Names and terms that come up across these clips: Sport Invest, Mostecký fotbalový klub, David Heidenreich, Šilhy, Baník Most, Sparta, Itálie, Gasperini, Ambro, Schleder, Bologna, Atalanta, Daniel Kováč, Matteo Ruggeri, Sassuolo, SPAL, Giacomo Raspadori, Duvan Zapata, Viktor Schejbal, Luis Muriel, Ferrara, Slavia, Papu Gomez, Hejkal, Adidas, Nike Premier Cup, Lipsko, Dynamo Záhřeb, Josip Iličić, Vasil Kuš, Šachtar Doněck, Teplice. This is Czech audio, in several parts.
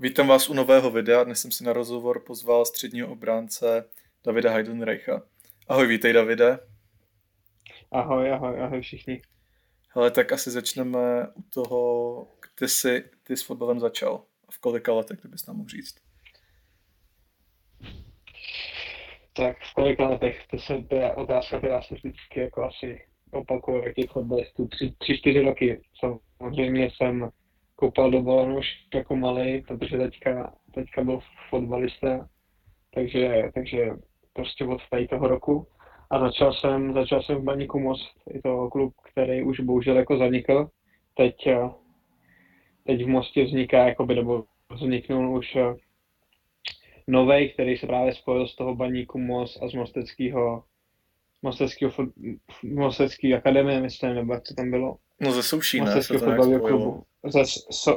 Vítám vás u nového videa. Dnes jsem si na rozhovor pozval středního obránce Davida Heidenreicha. Ahoj, vítej Davide. Ahoj všichni. Hele, tak asi začneme u toho, kde jsi ty s fotbalem začal. V kolika letech, to bys nám mohl říct? Tak v kolika letech, to se byla otázka, která se vždycky jako asi opakuje těch fotbalistů. 3-4 roky. Samozřejmě jsem koupal do balonu už jako malej, protože teďka byl fotbalista, takže prostě od tady toho roku. A začal jsem v Baníku Most, je to klub, který už bohužel jako zanikl. Teď v Mostě vzniknul už novej, který se právě spojil z toho Baníku Most a z Mostecký akademie, myslím, nebo jak to tam bylo. No ze Souší, ne? Se to nějak spojilo.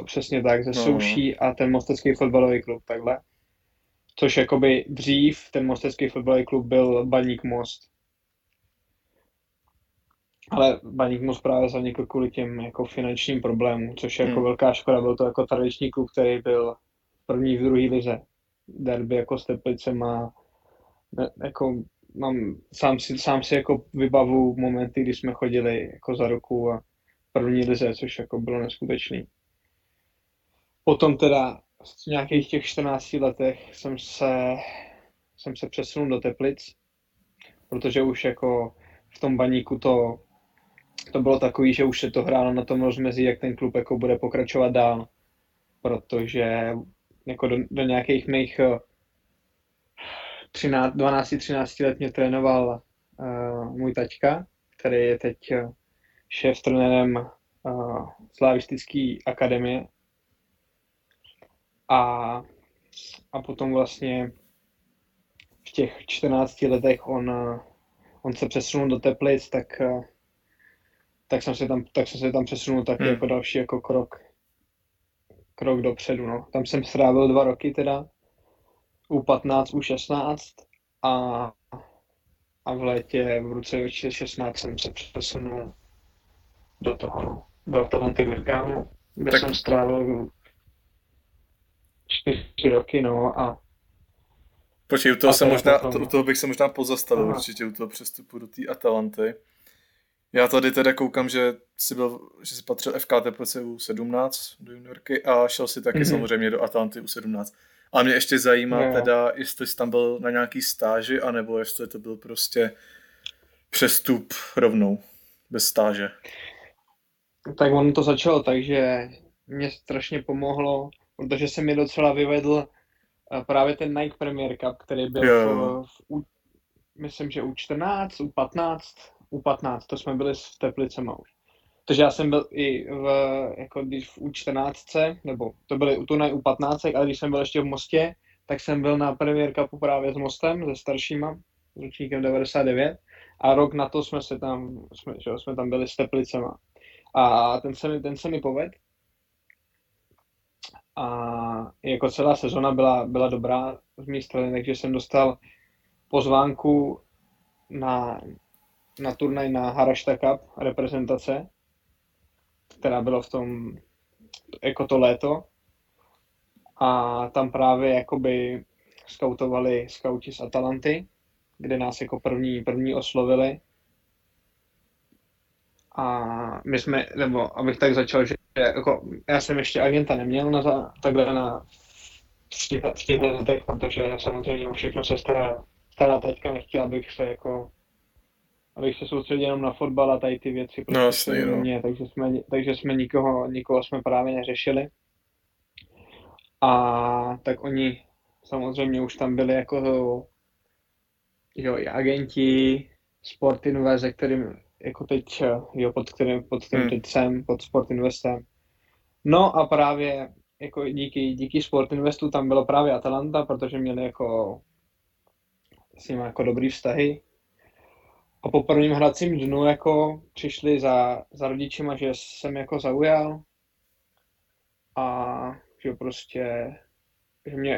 Přesně tak, ze Souší a ten Mostecký fotbalový klub, takhle. Což jakoby dřív ten Mostecký fotbalový klub byl Baník Most. Ale Baník Most právě zanikl kvůli těm jako finančním problémům, což je jako velká škoda. Byl to jako tradiční klub, který byl první v druhé lize. Derby jako s Teplicem a jako sám si jako vybavu momenty, kdy jsme chodili jako za ruku a první lize, což jako bylo neskutečný. Potom teda v nějakých těch 14 letech jsem se přesunul do Teplic, protože už jako v tom Baníku to bylo takový, že už se to hrálo na tom rozmezí, jak ten klub jako bude pokračovat dál, protože jako do nějakých mých 12-13 let mě trénoval můj taťka, který je teď šéf trenérem slavistické akademie. A potom vlastně v těch 14 letech on se přesunul do Teplic, tak jsem se tam přesunul taky jako další jako krok dopředu, no. Tam jsem strávil 2 roky teda, U15, U16 a v létě v roce 2016 jsem se přesunul do Atalanty Bergamo, kde jsem strávil 4 roky, no a... Počkej, u toho bych se možná pozastavil. Aha. Určitě u toho přestupu do té Atalanty. Já tady teda koukám, že jsi patřil FK Teplice U17 do juniorky a šel si taky samozřejmě do Atalanty U17. A mě ještě zajímá teda, jestli jsi tam byl na nějaký stáži, anebo jestli to byl prostě přestup rovnou, bez stáže. Tak ono to začalo, takže mě strašně pomohlo, protože se mi docela vyvedl právě ten Nike Premier Cup, který byl myslím, že U14, U15, to jsme byli s Teplicema už. Takže já jsem byl i když v U14, nebo to byly turnaj U15, ale když jsem byl ještě v Mostě, tak jsem byl na Premier Cupu právě s Mostem, se staršíma, s ročníkem 99, a rok na to jsme tam byli s Teplicema. A ten se mi povedl. A jako celá sezona byla dobrá z mé strany, takže jsem dostal pozvánku na turnaj na Harašta Cup reprezentace, která byla v tom jako to léto. A tam právě jakoby skautovali skauti z Atalanty, kde nás jako první oslovili. A my jsme, nebo abych tak začal, že jako já jsem ještě agenta neměl v těch letech, protože samozřejmě všechno se stará taťka, nechtěla bych se jako, abych se soustředil jenom na fotbal a tady ty věci, protože mě, takže jsme nikoho jsme právě neřešili. A tak oni samozřejmě už tam byli jako i agenti, Sport Invest, kterým jako teď, jo, pod kterým teď jsem, pod Sport Investem. No a právě jako díky Sport Investu tam byla právě Atalanta, protože měli jako s nimi jako dobrý vztahy. A po prvním hracím dnu jako přišli za rodičima, že jsem jako zaujal a že prostě,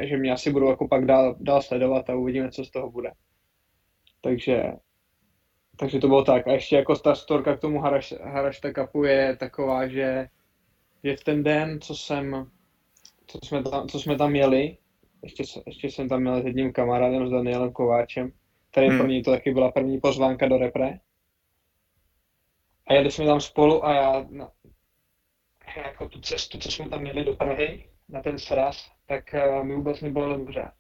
že mě asi budou jako pak dál sledovat a uvidíme, co z toho bude. Takže to bylo tak. A ještě jako ta storka k tomu Harašta Cupu je taková, že v ten den, co jsem co jsme tam jeli, ještě jsem tam měl s jedním kamarádem, s Danielem Kováčem, který pro něj to taky byla první pozvánka do repre. A jeli jsme tam spolu a já jako tu cestu, co jsme tam měli do Prahy, na ten sraz, tak mi vůbec nebylo dobře.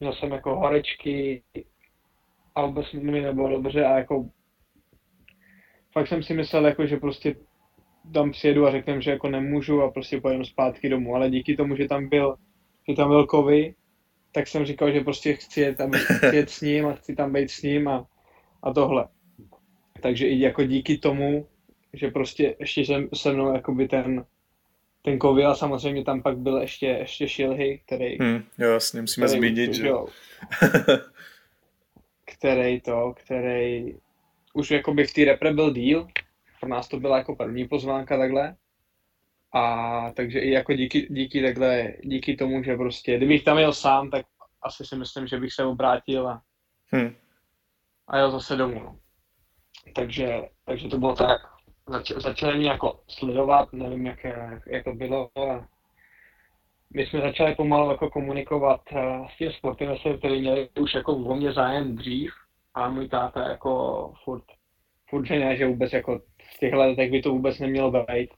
Měl jsem jako horečky a vůbec mi nebylo dobře a jako fakt jsem si myslel, jako, že prostě tam přijedu a řeknem, že jako nemůžu a prostě pojedu zpátky domů, ale díky tomu, že tam byl Kovy, tak jsem říkal, že prostě chci jet s ním a chci tam být s ním a tohle. Takže i jako díky tomu, že prostě ještě jsem se mnou jakoby ten Kovy a samozřejmě tam pak byl ještě Šilhy, který... jo, jasně, musíme zmínit, že jo. který už jakoby v té repre byl díl, pro nás to byla jako první pozvánka takhle. A takže i jako díky tomu, že prostě, kdybych tam jel sám, tak asi si myslím, že bych se obrátil a jel zase domů. Takže to bylo tak, začali mě jako sledovat, nevím jak to bylo. My jsme začali pomalu jako komunikovat s tím sportem, který měli už jako o mě zájem dřív a můj táta jako furt že ne, že vůbec jako v těch letech by to vůbec nemělo být.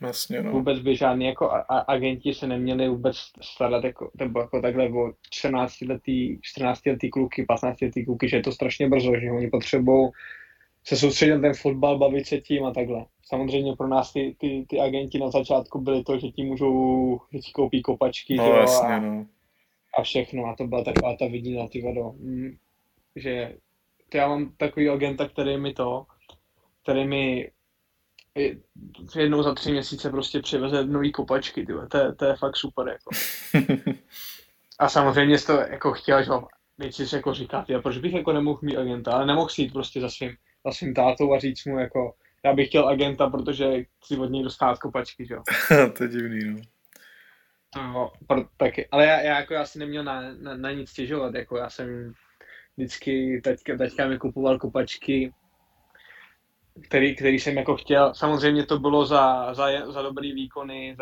Vlastně, no. Vůbec by žádný jako agenti se neměli vůbec starat jako takhle o 14letý kluky, 15letý kluky, že je to strašně brzo, že oni potřebují se soustředit na ten fotbal, bavit se tím a takhle. Samozřejmě pro nás ty agenti na začátku byli to, že ti můžou, že ti koupí kopačky, no, vlastně, a všechno a to byla taková ta vidina, ty vado, že to já mám takový agenta, který mi jednou za 3 měsíce prostě přiveze nový kopačky, to je fakt super, jako. A samozřejmě jsi to jako chtěl, že teď si jako říká, proč bych jako nemohl mít agenta, ale nemohl si jít prostě za svým tátou a říct mu jako, já bych chtěl agenta, protože chci od něj dostat kopačky, že jo. To je divný, no. No, taky, ale já si neměl na nic stěžovat, jako já jsem vždycky, taťka mi kupoval kopačky, který jsem jako chtěl. Samozřejmě to bylo za dobrý výkony,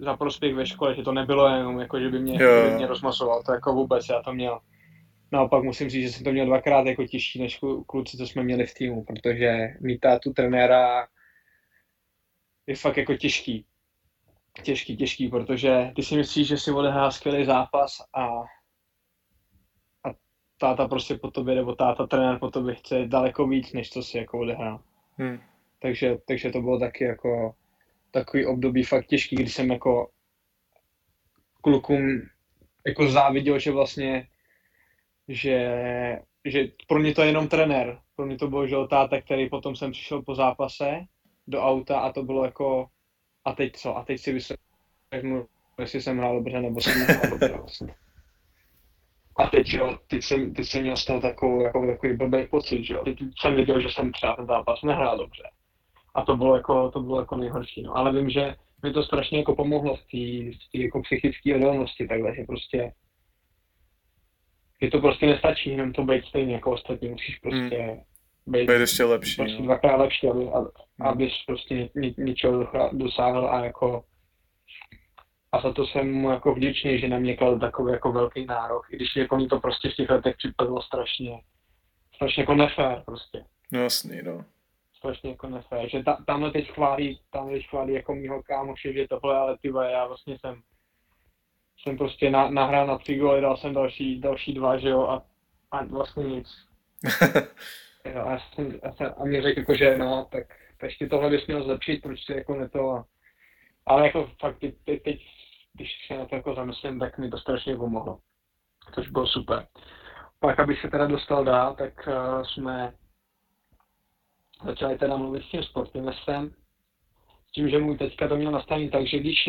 za prospěch ve škole, že to nebylo jenom jako, že by mě rozmasoval, to jako vůbec, já to měl. Naopak musím říct, že jsem to měl 2x jako těžší než kluci, co jsme měli v týmu, protože mít tátu trenéra je fakt jako těžký, protože ty si myslíš, že si odehrál skvělý zápas a táta prostě po tobě, nebo táta trenér po tobě chce daleko víc, než co si jako odehrál. Takže to bylo taky jako takový období fakt těžký, kdy jsem jako klukům jako záviděl, že vlastně, že pro mě to je jenom trenér. Pro mě to byl, že táta, který potom jsem přišel po zápase do auta a to bylo jako a teď co? A teď si vysvětlím, jestli jsem hrál dobře, nebo jsem nehrál dobře vlastně. A teď jsem měl z toho takový blbý pocit, že jo. Teď jsem viděl, že jsem třeba ten zápas nehrál dobře. A to bylo jako nejhorší, no. Ale vím, že mi to strašně jako pomohlo v té jako psychické odolnosti takhle, že prostě... Že to prostě nestačí, jenom to být stejně jako ostatní, musíš prostě být ještě lepší, prostě 2x lepší, abys prostě něčeho dosáhl a jako... A za to jsem mu jako vděčný, že na mě kladl takový jako velký nárok, i když jako mi to prostě v těch letech připadlo strašně jako nefér prostě. No jasný, no. Strašně jako nefér, že tamhle teď chválí jako mýho kámoše, že tohle, ale tyba, já vlastně jsem prostě nahrál na 3 góly, dal jsem další 2, že jo, a vlastně nic. Jo, a mě řekl jako, že no, tak ještě tohle bys měl zlepšit, proč si jako ne to a... Ale jako fakt teď, když se na to jako zamyslím, tak mi to strašně pomohlo, což bylo super. Pak, abych se teda dostal dál, tak jsme začali teda mluvit s tím Sport Investem, s tím, že můj teďka to měl nastavit tak, že když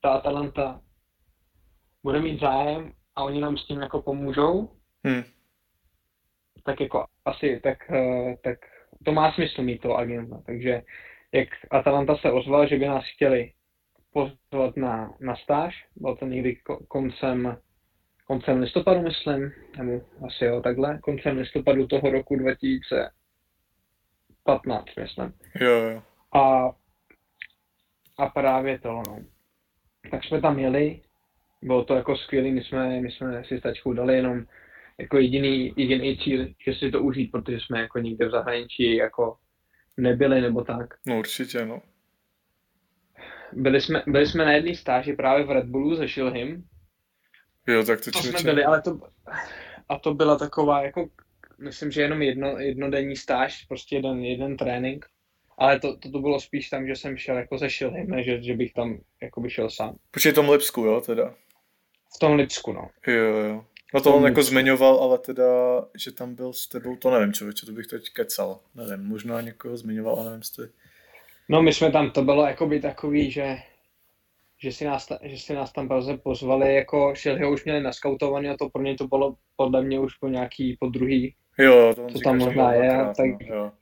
ta Atalanta bude mít zájem a oni nám s tím jako pomůžou, tak jako asi, tak to má smysl mít toho agenta, takže jak Atalanta se ozval, že by nás chtěli pozvat na stáž, bylo to někdy koncem listopadu, myslím, nebo asi jo, takhle, koncem listopadu toho roku 2015, myslím. Jo. A právě to, no. tak jsme tam jeli. Bylo to jako skvělý, my jsme si s tačkou dali jenom jako jediný cíl, že si to užít, protože jsme jako nikde v zahraničí jako nebyli nebo tak. No určitě, no. Byli jsme na jedné stáži právě v Red Bullu ze Schilhim. Jo, tak to jsme byli, ale to byla taková jako, myslím, že jenom jednodenní stáž, prostě jeden trénink. Ale to bylo spíš tam, že jsem šel jako ze Schilhim, ne, že bych tam jako by šel sám. Počkej, v tom Lipsku, jo, teda? V tom Lipsku, no. Jo. No to on jako zmiňoval, ale teda, že tam byl s tebou, to nevím, člověče, to bych teď kecal. Nevím, možná někoho zmiňoval, ale nevím, jestli... No my jsme tam, to bylo jakoby takový, že si nás tam prostě pozvali, jako Schilhim už měli naskautovaný a to pro ně to bylo podle mě už po nějaký, po druhý. Jo, to tam možná je, tak... Jo.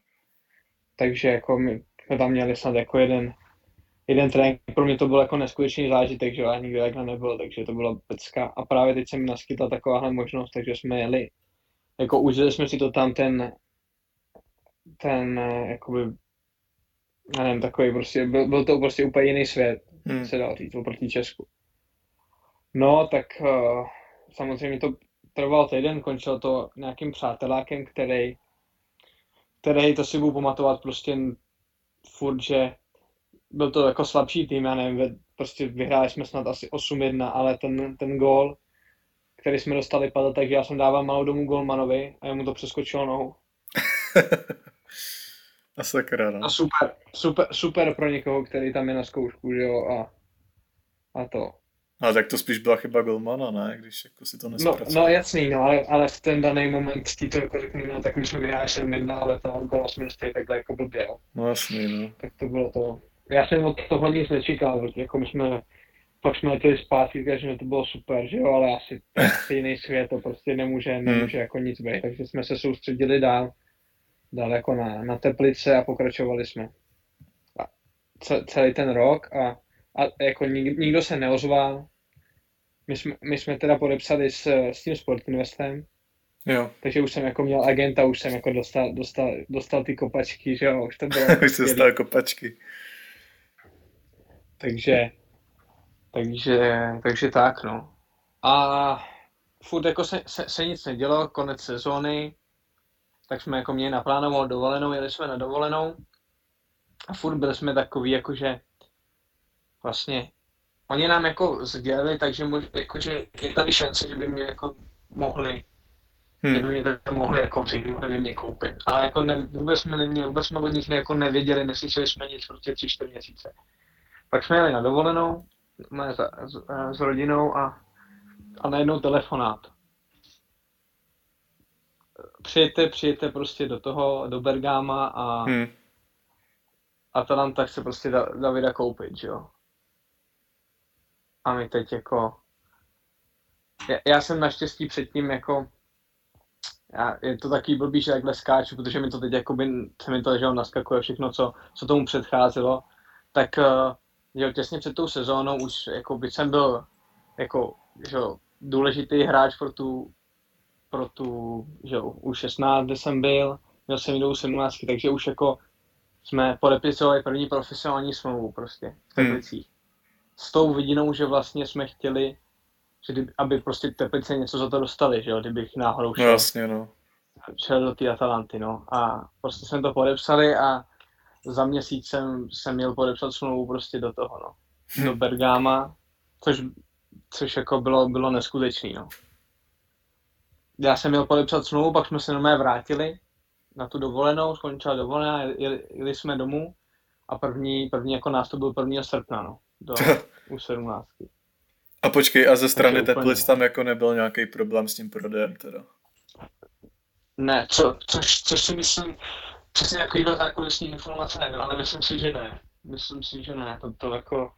Takže jako my jsme tam měli snad jako jeden trénink, pro mě to byl jako neskutečný zážitek, že já nikdy takhle nebyl, takže to byla pecka. A právě teď se mi naskytla takováhle možnost, takže jsme jeli, jako užili jsme si to tam ten jakoby, já nevím, takový prostě, byl to prostě úplně jiný svět, se dá říct, oproti Česku. No tak samozřejmě to trval týden, končilo to nějakým přátelákem, který to si budu pamatovat prostě furt, že byl to jako slabší tým, já nevím, prostě vyhráli jsme snad asi 8-1, ale ten gól, který jsme dostali, padl, takže já jsem dával malou domů gólmanovi a jemu to přeskočilo nohu. A sakra, no. A super pro někoho, který tam je na zkoušku, že jo, a to. A tak to spíš byla chyba golmana, ne? Když jako si to nespracoval. No jasný, no, ale v ten daný moment si to jako řeknu, no, tak my jsme vyhráli 7-1, ale tam gola jsme dostali takhle jako blbě, jo. No jasný, no. Tak to bylo to. Já jsem od toho nic nečekal, jako my jsme, pak jsme letěli zpátky, takže to bylo super, že jo, ale asi jiný svět, to prostě nemůže jako nic být, takže jsme se soustředili dál jako na Teplice a pokračovali jsme. A celý ten rok a jako nikdo se neozval. My jsme teda podepsali s tím Sport Investem, jo. Takže už jsem jako měl agenta, už jsem jako dostal ty kopačky, že jo, už to bylo. Už jsem dostal kopačky. Takže tak, no. A furt jako se nic nedělo, konec sezóny, tak jsme jako měli naplánovanou dovolenou, jeli jsme na dovolenou a furt byli jsme takový, jakože vlastně oni nám jako sdělili, takže jakože je tady šance, že by mě jako mohli, že by mě to mohli jako přijít, nebo mě koupit. Ale jako vůbec jsme od nich jako nevěděli, neslyšeli jsme nic prostě 3-4 měsíce. Pak jsme jeli na dovolenou s rodinou a najednou telefonát. Přijete prostě do Bergama a Atalanta chce prostě Davida koupit, že jo. A my teď jako... Já jsem naštěstí předtím jako... je to taky blbý, že takhle skáču, protože mi to teď jakoby, se mi to, že on naskakuje všechno, co tomu předcházelo, tak... Jo, těsně před tou sezónou už jako by jsem byl jako, že jo, důležitý hráč pro tu, že jo, u 16, kde jsem byl, měl jsem jít u 17, takže už jako jsme podepisovali první profesionální smlouvu prostě v Teplicích. S tou vidinou, že vlastně jsme chtěli, že aby prostě Teplice něco za to dostali, že jo, kdybych náhodou šel, no, jasně, no. Šel do té Atalanty, no. A prostě jsme to podepsali a za měsíc jsem měl podepsat smlouvu prostě do toho, no. Do Bergama, což jako bylo neskutečný, no. Já jsem měl podepsat smlouvu, pak jsme se normálně vrátili na tu dovolenou, skončila dovolená, jeli jsme domů a první jako nástup byl 1. srpna, no. Do U17. A počkej, a ze strany Teplic tam jako nebyl nějaký problém s tím prodejem teda? Ne, což si myslím... Přesně takovýhle zákulisní informace nebyl, ale myslím si, že ne, to jako...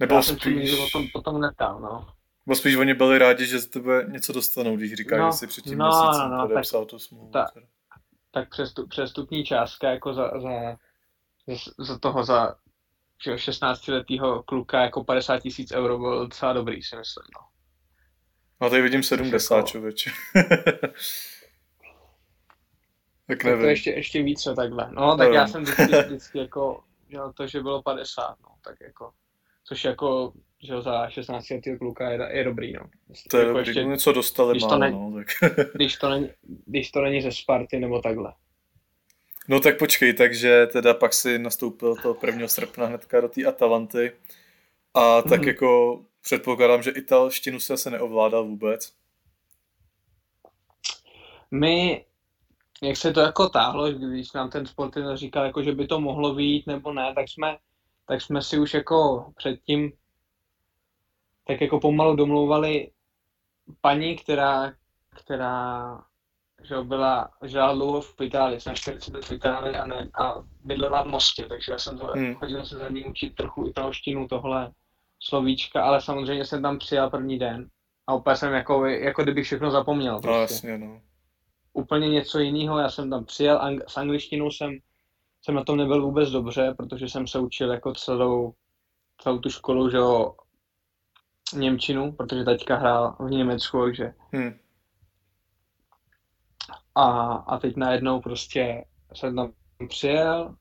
Nebo já spíš... jsem tím, že potom neptám, no. Nebo spíš oni byli rádi, že z tebe něco dostanou, když říkáš, no, že jsi před tím měsícem podepsal tu smlouvu. Tak přestupní částka jako za 16letýho kluka jako 50 000 € byl docela dobrý, si myslím, no. No tady vidím 70, člověče. Tak to ještě více takhle. No, tak já jsem vždycky jako, že to, že bylo 50, no, tak jako, což jako že za 16letého kluka je dobrý, no. To je jako dobrý, ještě, něco dostali když málo, to není, no, tak. Když to není ze Sparty nebo takhle. No tak počkej, takže teda pak si nastoupil toho 1. srpna hnedka do té Atalanty a tak jako předpokládám, že italštinu se asi neovládal vůbec. My, jak se to jako táhlo, když nám ten Sport říkal, jako, že by to mohlo vyjít nebo ne, tak jsme si už jako předtím tak jako pomalu domlouvali paní, která že žila dlouho v Itálii, jsem 40 let v Itálii a bydlela v Mostě, takže já jsem chodil se za ní učit trochu italštinu, tohle slovíčka, ale samozřejmě jsem tam přijel první den a opět jsem jako kdyby všechno zapomněl. Prostě. No jasně, no. Úplně něco jiného, já jsem tam přijel, s angličtinou jsem na tom nebyl vůbec dobře, protože jsem se učil jako celou tu školu, že jo, němčinu, protože taťka hrál v Německu, takže. A teď najednou prostě jsem tam přijel,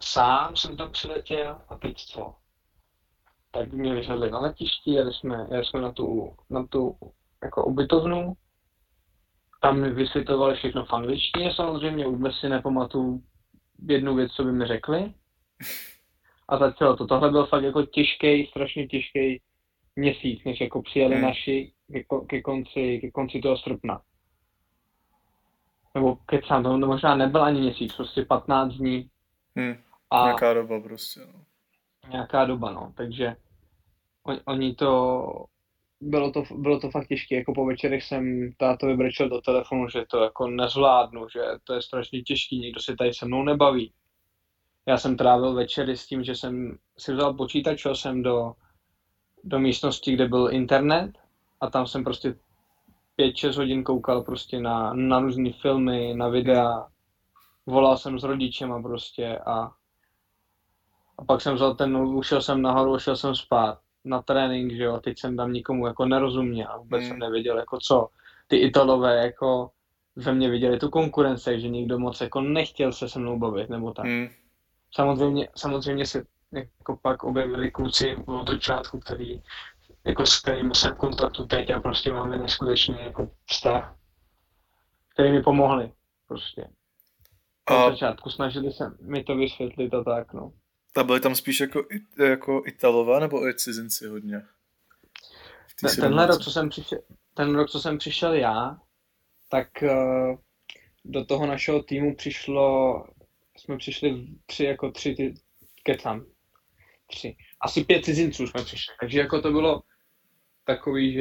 sám jsem tam přiletěl a teď co? Tak mě vyřadli na letišti, jeli jsme na tu jako ubytovnu, tam mi vysvětlovali všechno v angličtině, samozřejmě vůbec si nepamatuju jednu věc, co by mi řekli. A začalo to. Tohle byl fakt jako těžký, strašně těžký měsíc, než jako přijeli naši ke konci toho srpna. Nebo kecám, to možná nebyl ani měsíc, prostě 15 dní. A nějaká doba prostě, no. Nějaká doba, no, takže oni to... Bylo to fakt těžké, jako po večerech jsem táto vybrečel do telefonu, že to jako nezvládnu, že to je strašně těžký, nikdo se tady se mnou nebaví. Já jsem trávil večery s tím, že jsem si vzal počítač, šel jsem do místnosti, kde byl internet a tam jsem prostě 5-6 hodin koukal prostě na různý filmy, na videa, volal jsem s rodičema prostě a pak jsem vzal ušel jsem nahoru a šel jsem spát. Na trénink, že jo, teď jsem tam nikomu jako nerozuměl, vůbec jsem nevěděl jako co. Ty Italové jako ve mně viděli tu konkurenci, že nikdo moc jako nechtěl se se mnou bavit, nebo tak. Samozřejmě se jako pak objevili kluci od začátku, který jako s kterým jsem v kontaktu teď a prostě máme neskutečný jako vztah, který mi pomohli prostě. Od začátku snažili se mi to vysvětlit a tak, no. Ta byly tam spíš jako Italové nebo i cizinci hodně? Ten rok, co jsem přišel já, tak do toho našeho týmu jsme přišli asi 5 cizinců jsme přišli, takže jako to bylo takový,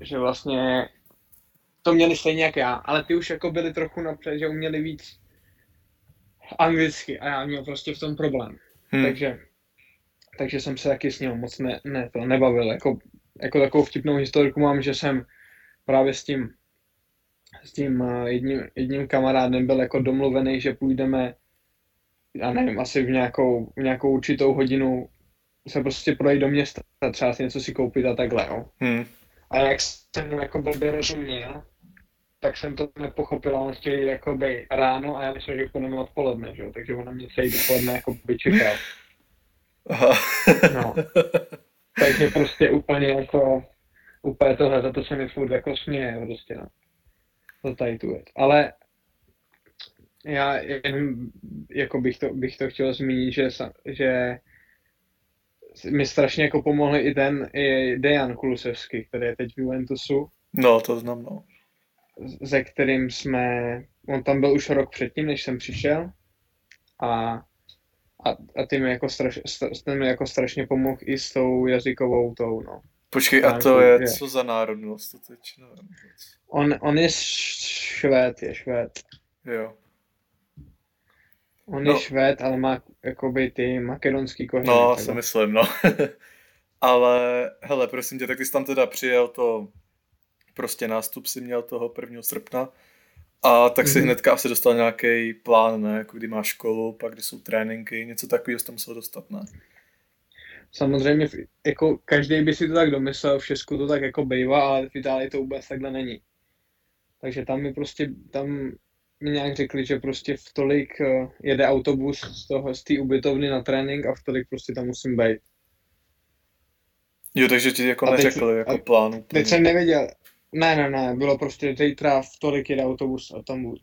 že vlastně to měli stejně jak já, ale ty už jako byli trochu napřed, že uměli víc anglicky a já měl prostě v tom problém, takže jsem se taky s ním moc nebavil, jako takovou vtipnou historiku mám, že jsem právě s tím jedním kamarádem byl jako domluvený, že půjdeme, já nevím, asi v nějakou určitou hodinu se prostě projít do města, třeba si něco si koupit a takhle, jo. A jak jsem jako blbě rozuměl, tak jsem to nepochopil a on chtěl jakoby ráno a já myslím, že to neměl odpoledne, že jo, takže on na mě celý dopoledne jakoby čekal. No. Takže prostě úplně tohle, za to se mi furt jako směje prostě, no. To tady tu věc. Ale já jen jako bych to chtěl zmínit, že mi strašně jako pomohli i Dejan Kulusevski, který je teď v Juventusu. No, to znám, no. Se kterým on tam byl už rok předtím, než jsem přišel a ty mi jako strašně pomohl i s tou jazykovou tou, no. Počkej, a to je co za národnost to teď, nevím. On je Švéd, Jo. Je Švéd, ale má jakoby ty makedonský kořeny. No, si myslím, no. Ale, hele, prosím tě, tak ty jsi tam teda přijel to... Prostě nástup si měl toho 1. srpna a tak si hnedka asi dostal nějaký plán, ne? Jako kdy máš školu, pak kdy jsou tréninky, něco takového jsi tam musel dostat, ne? Samozřejmě, jako každý by si to tak domyslel, v Česku to tak jako bývá, ale v Itálii to vůbec takhle není. Takže tam mi prostě, tam mi nějak řekli, že prostě v tolik jede autobus z té ubytovny na trénink a v tolik prostě tam musím být. Jo, takže ti jako neřekli jako plán úplně. Teď jsem nevěděl. Ne, bylo prostě zítra v tolik jede autobus a tam budu.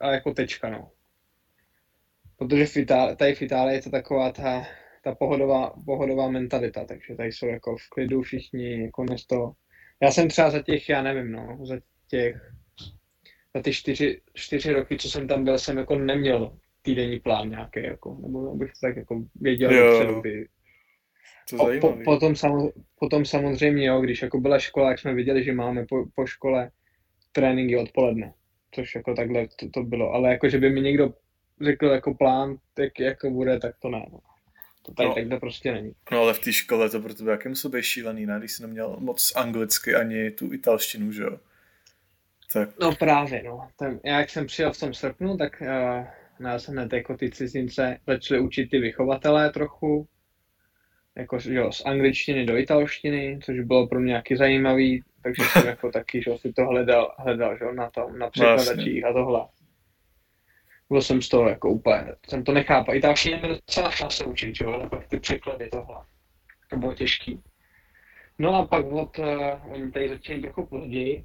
A jako tečka, no. Protože tady v Itálii je to taková ta pohodová mentalita, takže tady jsou jako v klidu všichni, jako to. Já jsem třeba za těch, já nevím, no, za ty čtyři roky, co jsem tam byl, jsem jako neměl týdenní plán nějaký, jako, nebo bych tak jako věděl dopředu. Potom samozřejmě, jo, když jako byla škola, jak jsme viděli, že máme po škole tréninky odpoledne, což jako takhle to bylo, ale jako, že by mi někdo řekl jako plán, tak jako bude, tak to ne. To tady takhle prostě není. No ale v té škole to pro tebe jakým sobě šílený, ne? Když jsi neměl moc anglicky ani tu italštinu, že jo? Tak. No právě, no. Já jak jsem přijel v tom srpnu, tak nás hned jako ty cizince začali učit ty vychovatelé trochu. Jako, jo, z angličtiny do italštiny, což bylo pro mě nějaký zajímavý, takže jsem jako taky, že si to hledal, že na překladačích a tohle. Byl jsem z toho jako úplně, jsem to nechápal. Italštiny mi docela šla se učit, že jo, ty překlady tohle. To bylo těžký. No a pak oni tady začali jako později,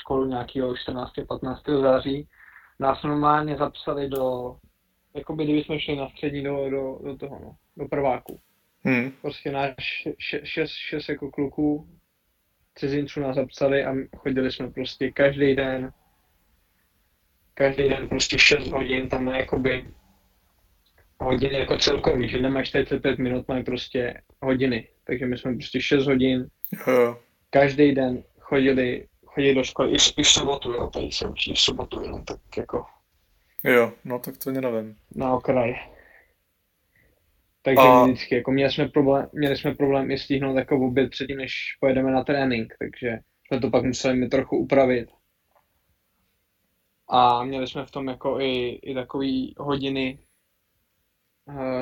školu nějakého 14. 15. září, nás normálně zapsali do, jakoby kdybychom šli na střední do toho, no, do prváku. Prostě náš šest jako kluků, cizinců nás zapsali a chodili jsme prostě každý den prostě 6 hodin, tam na jakoby hodiny jako celkový, že nemáš 45 minut, mají prostě hodiny, takže my jsme prostě 6 hodin každý den chodili do školy, i v sobotu, jo, tady se učí v sobotu, jenom tak jako. Jo, no tak to nevím. Na okraj. Takže vždycky, jako měli jsme problém i stihnout jako oběd předtím, než pojedeme na trénink, takže jsme to pak museli mi trochu upravit. A měli jsme v tom jako i takový hodiny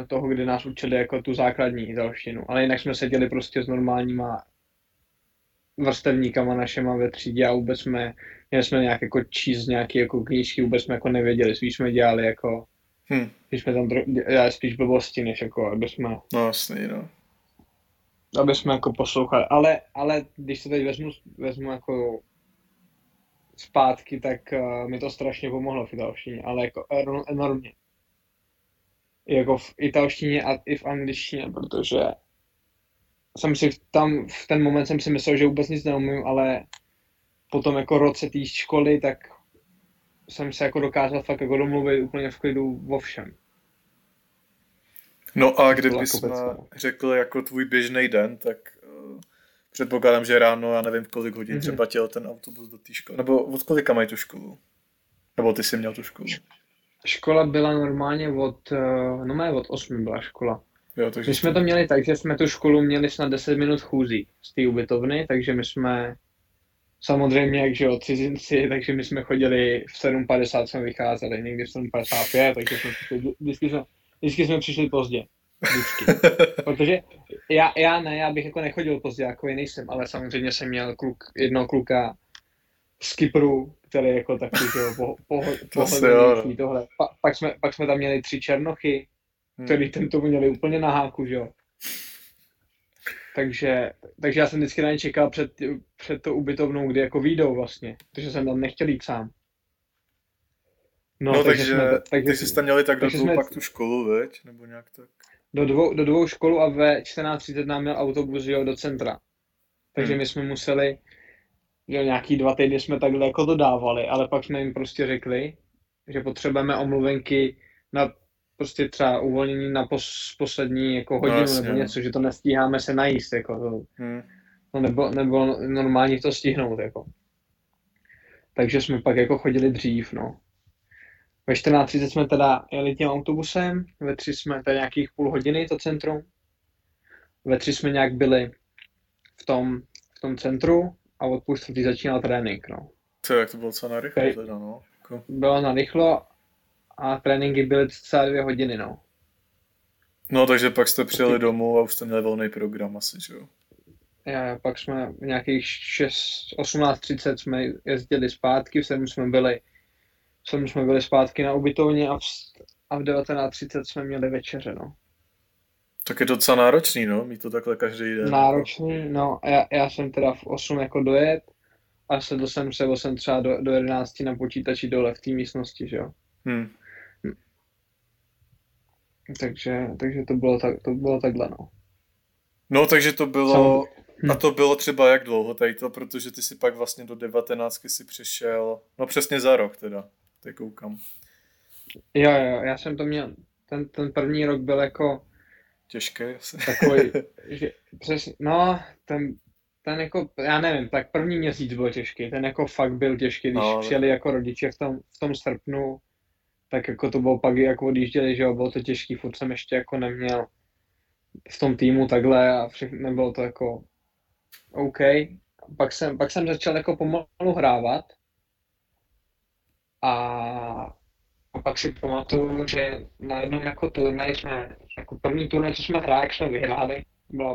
toho, kdy nás učili jako tu základní italštinu, ale jinak jsme seděli prostě s normálníma vrstevníkama našema ve třídě a vůbec měli jsme nějak jako číst nějaké jako knížky, vůbec jsme jako nevěděli, spíš jsme dělali jako když jsme tam dělali spíš blbosti, než jako, aby jsme... No, jasný, no. Aby jsme jako poslouchali, ale když se teď vezmu jako zpátky, tak mi to strašně pomohlo v italštině, ale jako enormně. Jako v italštině a i v angličtině, protože jsem si tam v ten moment jsem si myslel, že vůbec nic neumím, ale potom jako roce té školy, tak jsem se jako dokázal fakt jako domluvit úplně v klidu o všem. No a kdybys řekl jako tvůj běžný den, tak předpokládám, že ráno, já nevím, v kolik hodin třeba těl ten autobus do té školy, nebo od kolika mají tu školu? Nebo ty jsi měl tu školu? Škola byla normálně od 8 byla škola. Jo, takže my jsme to měli tak, že jsme tu školu měli snad 10 minut chůzí z té ubytovny, takže my jsme samozřejmě, jakže od cizinci, takže my jsme chodili v 7.50 jsme vycházeli, někdy v 7.55, takže vždycky jsme přišli pozdě. Vždycky. Protože já bych jako nechodil pozdě, jako jiný jsem, ale samozřejmě jsem měl jednoho kluka z Kypru, který jako taky pohodlný tohle. Pak jsme tam měli 3 černochy, který ten tomu měli úplně na háku, že jo. Takže já jsem vždycky na ně čekal před tou ubytovnou, kdy jako vyjdou vlastně, protože jsem tam nechtěl jít sám. No takže jsi tam měli tak do 2 pak tu školu, veď? Nebo nějak tak? Do 2 školu a ve 14.30 nám měl autobus, jo, do centra. Takže my jsme museli, jo, nějaký 2 týdny jsme takhle jako to dávali, ale pak jsme jim prostě řekli, že potřebujeme omluvenky na prostě třeba uvolnění na poslední jako hodinu, no, jasně, nebo něco, že to nestíháme se najíst, jako to. No, nebylo normální to stihnout, jako. Takže jsme pak jako chodili dřív, no. Ve 14.30 jsme teda jeli tím autobusem, ve 3 jsme teda nějakých půl hodiny to centrum. Ve 3 jsme nějak byli v tom centru a od půl čtvrtý začínal trénink, no. Co, jak to bylo co narychlo teda, no? Jako... Bylo narychlo. A tréninky byly 2 hodiny, no. No, takže pak jste přijeli domů a už jste měli volný program asi, že jo? pak jsme nějakých 18:30 jsme jezdili zpátky, v 7 jsme byli, zpátky na ubytovně a v 19:30 jsme měli večeře, no. Tak je docela náročný, no, mít to takhle každý den. Náročný, no, já jsem teda v 8 jako dojet a sedl jsem se 8 třeba do 11 na počítači dole v té místnosti, že jo. Hmm. Takže to bylo takhle, no. No, takže to bylo, a to bylo třeba jak dlouho tady to, protože ty si pak vlastně do 19 si přišel, no přesně za rok teda, tak koukám. Jo, já jsem to měl, ten první rok byl jako těžký asi. Takový, že přesně, no, ten jako, já nevím, tak první měsíc byl těžký, ten jako fakt byl těžký, když přijeli jako rodiče v tom srpnu, tak jako to bylo pak, jak odjížděli, že jo, bylo to těžký, furt jsem ještě jako neměl v tom týmu takhle a všechno, nebylo to jako OK. Pak jsem začal jako pomalu hrávat a pak si pamatuju, že na jednom jako turnaj jsme, jako první turnaj, co jsme hráli, jsme vyhráli,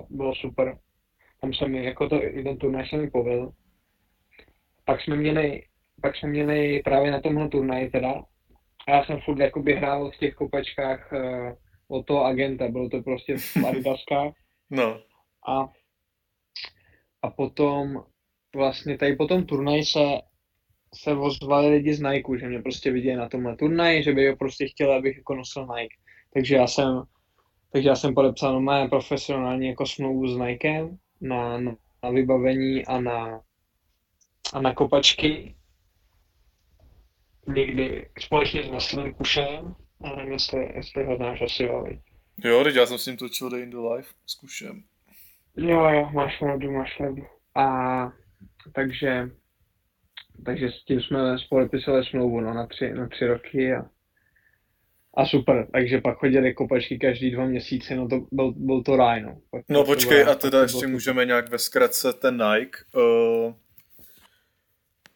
bylo super. Tam se mi, jako to, jeden turnaj se mi povedl. Pak jsme měli právě na tomhle turnaji teda, a já jsem furt jakoby hrál v těch kopačkách od toho agenta, bylo to prostě v Adidaskách. No. A potom vlastně tady po tom turnaji se ozvali lidi z Nike, že mě prostě viděli na tomhle turnaji, že by ho prostě chtěli, abych jako nosil Nike. Takže já jsem podepsal normálně profesionální jako smlouvu s Nikem na vybavení a na kopačky. Někdy společně s Vasilem Kušem, ale nevím, jestli ho znáš, asi ho. Jo, teď já jsem s ním točil Day in the Life s Kušem. Jo, máš pravdu. A takže s tím jsme podepisali smlouvu, no, na tři roky a super, takže pak chodili kopačky každý 2 měsíce, no to byl to ráj, no. No počkej, a teda ještě můžeme nějak ve zkratce ten Nike,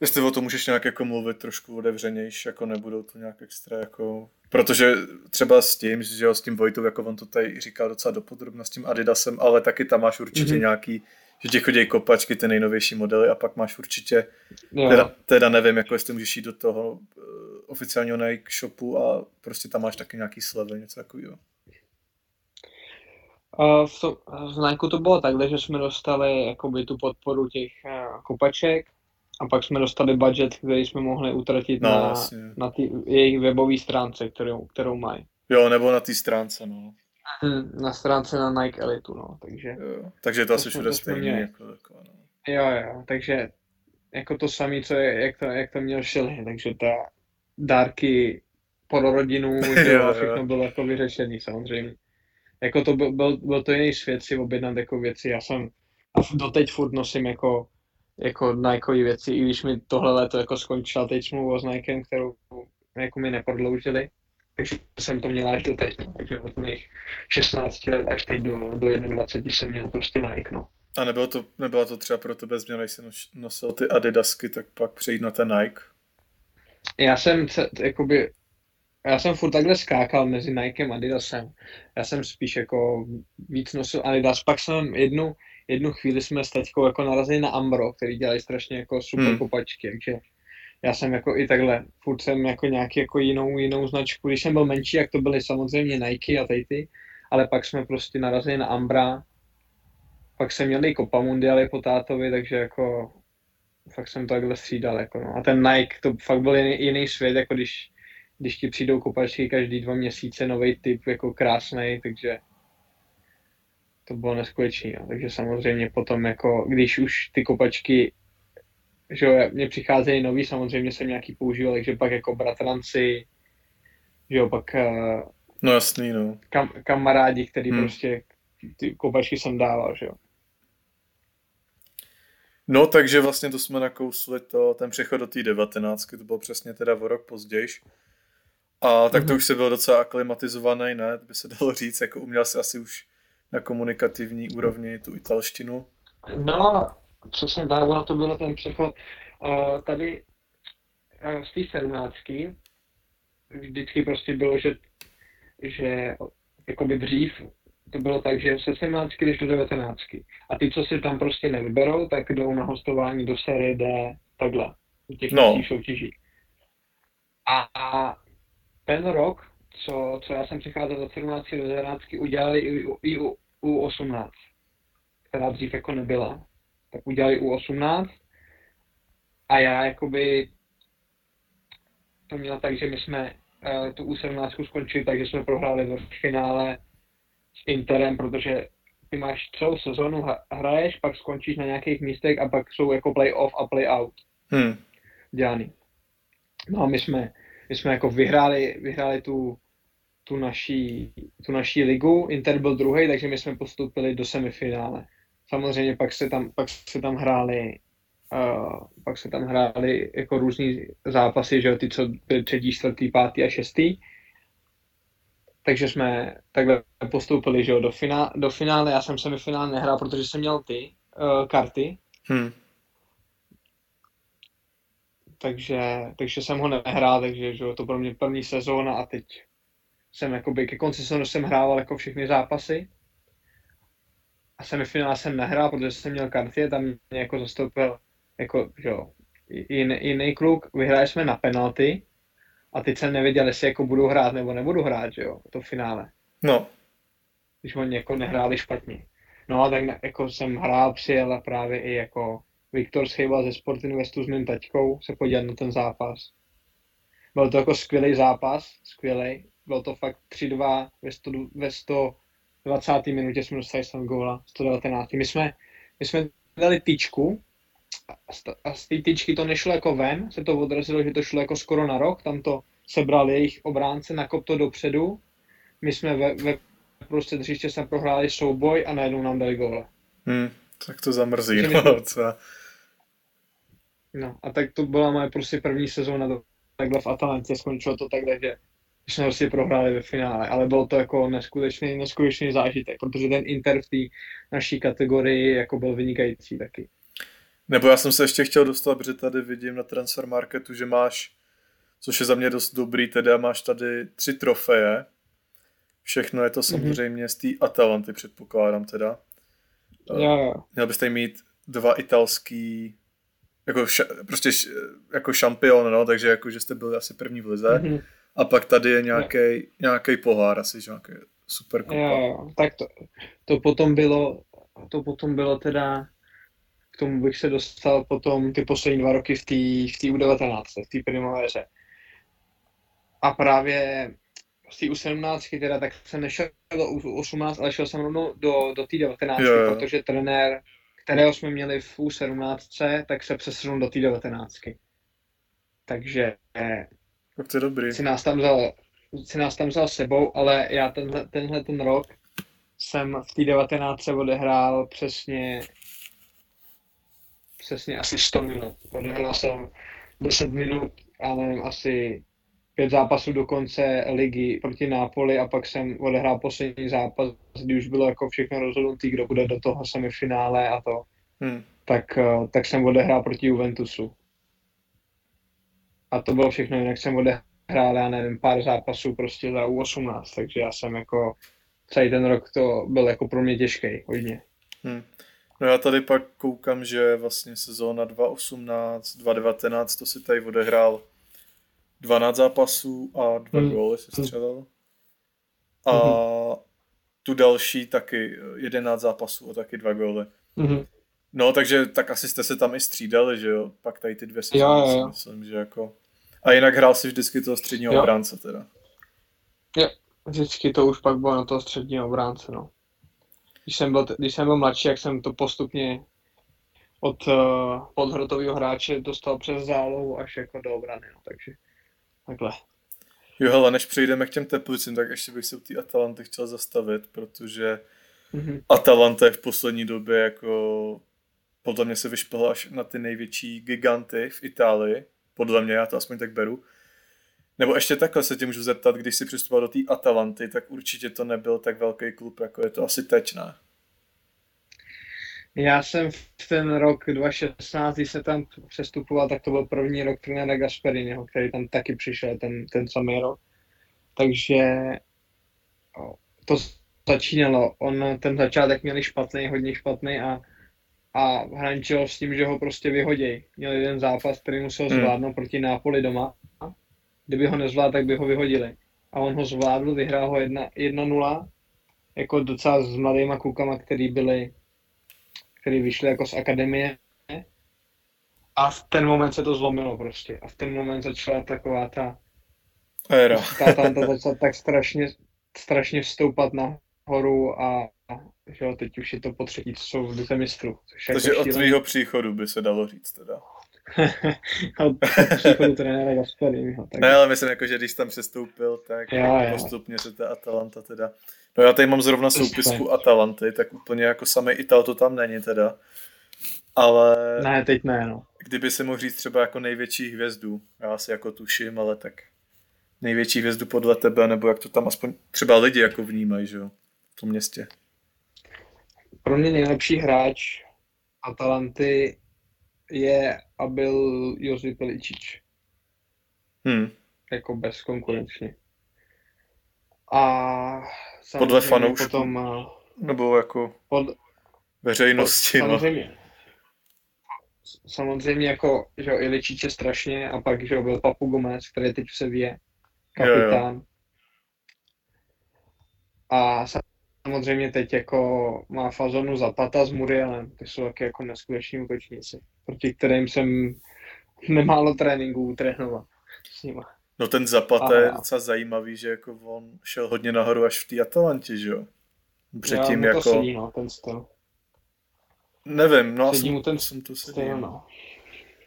jestli o tom můžeš nějak jako mluvit trošku otevřenější, jako nebudou to nějak extra jako... Protože třeba s tím Vojtou, jako on to tady říkal docela dopodrobna, s tím Adidasem, ale taky tam máš určitě nějaký, že ti chodí kopačky, ty nejnovější modely a pak máš určitě, teda nevím, jako jestli můžeš jít do toho oficiálního Nike shopu a prostě tam máš taky nějaký slevy, něco takového. V Nike to bylo takhle, že jsme dostali jakoby tu podporu těch kopaček, a pak jsme dostali budget, který jsme mohli utratit na jejich webové stránce, kterou mají. Jo, nebo na té stránce, no. Na stránce na Nike Elite, no, takže... Jo, takže to asi všude stejný, jako, no. Jo, takže jako to samé, co je, jak to měl Šilhy, takže ta dárky pro rodinu, jo, všechno bylo jako vyřešený, samozřejmě. Jako to byl to jiný svět si objednat jako věci, já jsem doteď furt nosím jako Nikeový věci, i když mi tohle léto jako skončila teď smlouva s Nikem, kterou jako mi neprodloužili, takže jsem to měl až do teď, takže od mých 16 let až teď do 21 jsem měl prostě Nike, no. A nebyla to třeba pro tebe změna, když jsem nosil ty Adidasky, tak pak přejít na ten Nike? Já jsem furt takhle skákal mezi Nikem a Adidasem, já jsem spíš jako víc nosil Adidas, pak jsem jednu chvíli jsme s taťkou jako narazili na Ambro, který dělají strašně jako super kopačky, takže já jsem jako i takhle, furt jsem jako nějaký jako jinou značku, když jsem byl menší, jak to byly samozřejmě Nike a ty, ale pak jsme prostě narazili na Ambra, pak jsem měl i Copa Mundiali po tátovi, takže jako fakt jsem to takhle střídal jako, no. A ten Nike, to fakt byl jiný svět, jako když ti přijdou kopačky každý 2 měsíce, novej typ, jako krásnej, takže to bylo neskutečný, no. Takže samozřejmě potom jako, když už ty kopačky, že jo, mně přicházejí nový, samozřejmě jsem nějaký používal, takže pak jako bratranci, že jo, pak no jasný, no. Kamarádi, který prostě ty kopačky jsem dával, že jo. No takže vlastně to jsme nakousli ten přechod do té 19, to bylo přesně teda o rok pozdějiš. A tak to už se byl docela aklimatizovaný, ne, to by se dalo říct, jako uměl si asi už na komunikativní úrovni tu italštinu? No, přesně tak, to bylo ten přechod. Tady z té 17. vždycky prostě bylo, že jakoby dřív to bylo tak, že se 17 jdeš do 19. A ty, co si tam prostě nevyberou, tak jdou na hostování do série D takhle, u těch soutěží. A ten rok, co já jsem přicházel do 17 do 19, udělali i u 18, která dřív jako nebyla. Tak udělali u 18 a já jakoby to měla tak, že my jsme tu U17 skončili, takže jsme prohráli v finále s Interem, protože ty máš celou sezonu, hraješ, pak skončíš na nějakých místech a pak jsou jako play-off a play-out dělaný. No a my jsme jako vyhráli tu naší ligu, Inter byl druhý, takže my jsme postupili do semifinále. Samozřejmě pak se tam hráli jako různý zápasy, že jo, ty, co byly 3., 4., 5. a 6. Takže jsme takhle postoupili, že jo, do finále. Já jsem semifinále nehrál, protože jsem měl ty karty. Takže jsem ho nehrál, takže že jo, to pro mě první sezóna a teď jsem jakoby, ke konci sezóny jsem hrával jako všechny zápasy. A semifinále jsem nehrál, protože jsem měl karty a tam mě jako zastoupil jako, že jo, jiný kluk, vyhráli jsme na penalty a teď jsem nevěděl, jestli jako budu hrát nebo nebudu hrát, že jo, to finále. No. Když oni jako nehráli špatně. No a tak jako jsem hrál, přijel a právě i jako Viktor Schejbal ze Sport Investu s mým taťkou se podívat na ten zápas. Byl to jako skvělý zápas, skvělý. Bylo to fakt 3-2 ve 120. minutě jsme dostali sám góla, 119. My jsme dali tyčku a z té tyčky to nešlo jako ven, se to odrazilo, že to šlo jako skoro na rok, tam to sebrali jejich obránce, nakop to dopředu, my jsme ve prostě dříště jsme prohráli souboj a najednou nám dali góla. Tak to zamrzí, No a tak to byla moje prostě první sezóna takhle v Atalantě, skončilo to takhle, že jsme prostě prohráli ve finále, ale bylo to jako neskutečný zážitek, protože ten Inter v té naší kategorii jako byl vynikající taky. Nebo já jsem se ještě chtěl dostat, protože tady vidím na Transfer Marketu, že máš, což je za mě dost dobrý, teda máš tady 3 trofeje. Všechno je to samozřejmě z té Atalanty, předpokládám teda. Měl byste mít 2 italský, jako prostě jako šampion, no, takže jako, že jste byli asi první v lize. A pak tady je nějaký pohár, asi nějaký superkupa. Tak to potom bylo teda, k tomu bych se dostal potom ty poslední 2 roky v té U19, v té primavéře. A právě z té U17 teda, tak jsem nešel do U18, ale šel jsem rovnou do té 19, protože trenér, kterého jsme měli v U17, tak se přesunul do té 19. Takže to je dobrý. Si nás tam vzal sebou, ale já tenhle ten rok jsem v té 19 odehrál přesně asi 100 minut. Odehrál jsem 10 minut, ale asi 5 zápasů do konce ligy proti Nápoli a pak jsem odehrál poslední zápas, kdy už bylo jako všechno rozhodnutý, kdo bude do toho semifinále a to. Tak jsem odehrál proti Juventusu. A to bylo všechno, jinak jsem odehrál, já nevím, pár zápasů prostě za U18, takže já jsem jako celý ten rok to byl jako pro mě těžký, hodně. No já tady pak koukám, že vlastně sezóna 2018, 2019, to si tady odehrál 12 zápasů a 2 góly si střelil. A tu další taky 11 zápasů a taky 2 góly. No takže tak asi jste se tam i střídali, že jo? Pak tady ty 2 sezóny si myslím, že jako... A jinak hrál si vždycky toho středního obránce teda. Jo, vždycky to už pak bylo na toho středního obránce, no. Když jsem byl mladší, jak jsem to postupně od podhrotového hráče dostal přes zálohu až jako do obrany, no, takže takhle. Jo, hele, než přejdeme k těm Teplicím, tak ještě bych se u té Atalanty chtěl zastavit, protože Atalanta je v poslední době jako... Podle mě se vyšplhla až na ty největší giganty v Itálii. Podle mě, já to aspoň tak beru. Nebo ještě takhle se tě můžu zeptat, když jsi přistupoval do té Atalanty, tak určitě to nebyl tak velký klub, jako je to asi teď, ne? Já jsem v ten rok 2016, když se tam přestupoval, tak to byl první rok trenéra Gasperiniho, který tam taky přišel ten samý rok. Takže to začínalo. On ten začátek měli špatný, hodně špatný a hrančilo s tím, že ho prostě vyhoděj. Měl jeden zápas, který musel zvládnout proti Nápoli doma. Kdyby ho nezvládl, tak by ho vyhodili. A on ho zvládl, vyhrál ho 1-0, jako docela s mladýma klukama, který vyšli jako z akademie. A v ten moment se to zlomilo prostě. A v ten moment začala taková ta Atalanta začala tak strašně vstoupat nahoru a že jo, teď už je to po třetí, co jsou v Lize mistrů. Takže od tvýho příchodu by se dalo říct teda. Od příchodu trenéra Gasperiniho. Ne, ale myslím, jako, že když tam přestoupil, tak jo. Postupně se ta Atalanta teda... No já tady mám zrovna soupisku Atalanty, tak úplně jako samej Ital to tam není teda. Ale... Ne, teď ne, no. Kdyby se mohl říct třeba jako největší hvězdu, já si jako tuším, ale tak... Největší hvězdu podle tebe, nebo jak to tam aspoň třeba lidi jako vnímají, že jo, v tom městě. Pro mě nejlepší hráč Atalanty je a byl Josip Iličić. Jako bezkonkurenčně. A podle fanoušků? Potom, nebo jako veřejnosti? Samozřejmě jako, že jo, Iličić je strašně a pak, že jo, byl Papu Gomez, který teď v Sevě. Kapitán. Jo. A samozřejmě teď jako má fazonu Zapata s Murielem, ty jsou taky jako neskuteční útočníci, proti kterým jsem nemálo tréninků trénoval s nima. No ten Zapata je docela zajímavý, že jako on šel hodně nahoru až v té Atalantě, že jo? Předtím jako... Sedí, no, ten styl. Nevím, no sedí mu ten styl, no.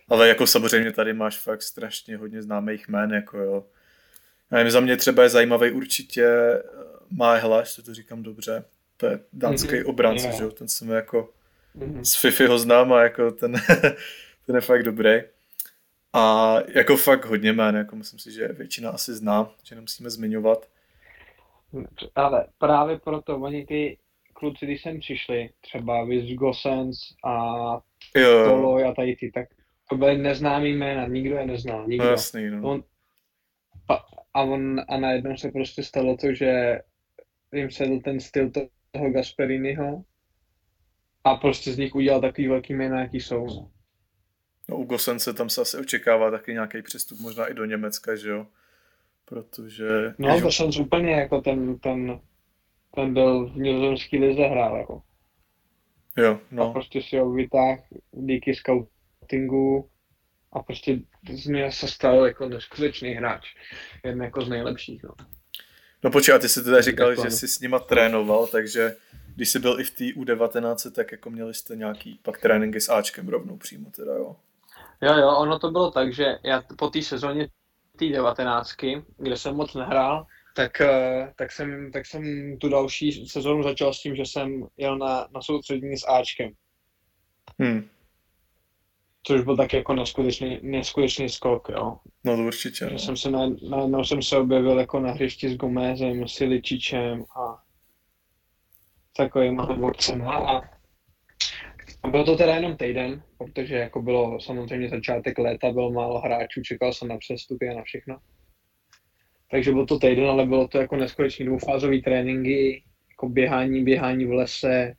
Ale jako samozřejmě tady máš fakt strašně hodně známých jmén, jako jo. Nevím, za mě třeba je zajímavý určitě Máhla, jestli to říkám dobře, to je dánský obránce, že jo, ten jsem jako z Fifi ho znám a jako ten je fakt dobrý. A jako fakt hodně jmén, jako myslím si, že většina asi zná, že nemusíme zmiňovat. Ale právě proto oni ty kluci, když sem přišli, třeba Visgosens a Toloj a tady ty, tak to byly neznámý jména, nikdo je neznal, nikdo. No, jasný, no. A najednou se prostě stalo to, že jim sedl ten styl toho Gasperiniho a prostě z nich udělal takový velký jména, jaký jsou. No u Gosence tam se asi očekává taky nějaký přestup, možná i do Německa, že jo? Protože... No Gosence úplně jako ten byl v nizozemské lize hrál jako. Jo, no. A prostě si ho vytáhl díky scoutingu. A prostě z mě se stal jako neskutečný hráč, jeden jako z nejlepších. No, počkej, a ty jsi teda říkal, že jsi s nima trénoval, takže když jsi byl i v té U19, tak jako měli jste nějaký pak tréninky s Ačkem rovnou přímo teda, jo? Jo, ono to bylo tak, že já po té sezóně té 19, kde jsem moc nehrál, tak jsem tu další sezónu začal s tím, že jsem jel na soustředění s Ačkem. Což byl tak jako neskutečný skok, jo. No to určitě, no. Najednou jsem se objevil jako na hřišti s Gomezem, s Iličičem a takovýma hovorcema a bylo to teda jenom týden, protože jako bylo samozřejmě začátek léta, bylo málo hráčů, čekal jsem na přestupy a na všechno. Takže byl to týden, ale bylo to jako neskutečný dvoufázový tréninky, jako běhání v lese,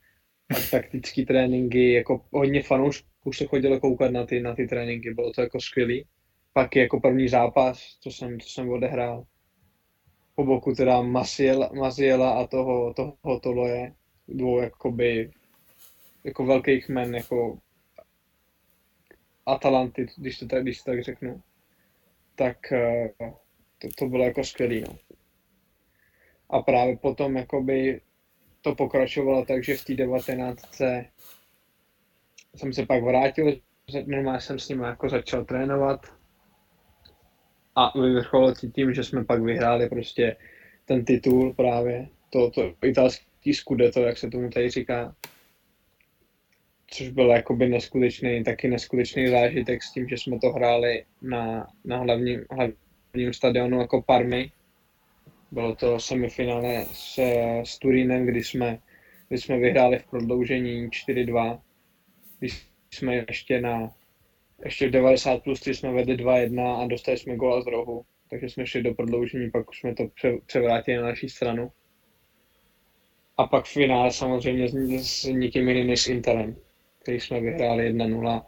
pak taktický tréninky, jako hodně fanoušků. Už se chodilo koukat na ty tréninky, bylo to jako skvělý. Pak jako první zápas, co jsem odehrál. Po boku teda Maziela a toho Toloje, dvou jakoby, jako velkých men, jako Atalanty, když to tak řeknu. Tak to bylo jako skvělý, no. A právě potom jakoby to pokračovalo tak, že v té 19. jsem se pak vrátil, normálně jsem s ním jako začal trénovat a vyvrcholilo tím, že jsme pak vyhráli prostě ten titul právě, to italský scudetto, jak se tomu tady říká, což byl jakoby taky neskutečný zážitek s tím, že jsme to hráli na hlavním stadionu jako Parmy. Bylo to semifinále s Turínem, kdy jsme vyhráli v prodloužení 4-2. Když jsme ještě v 90+, jsme vedli 2-1 a dostali jsme góla z rohu, takže jsme šli do prodloužení, pak jsme to převrátili na naší stranu. A pak v finále samozřejmě s nikým jiným než s Interem, který jsme vyhráli 1-0.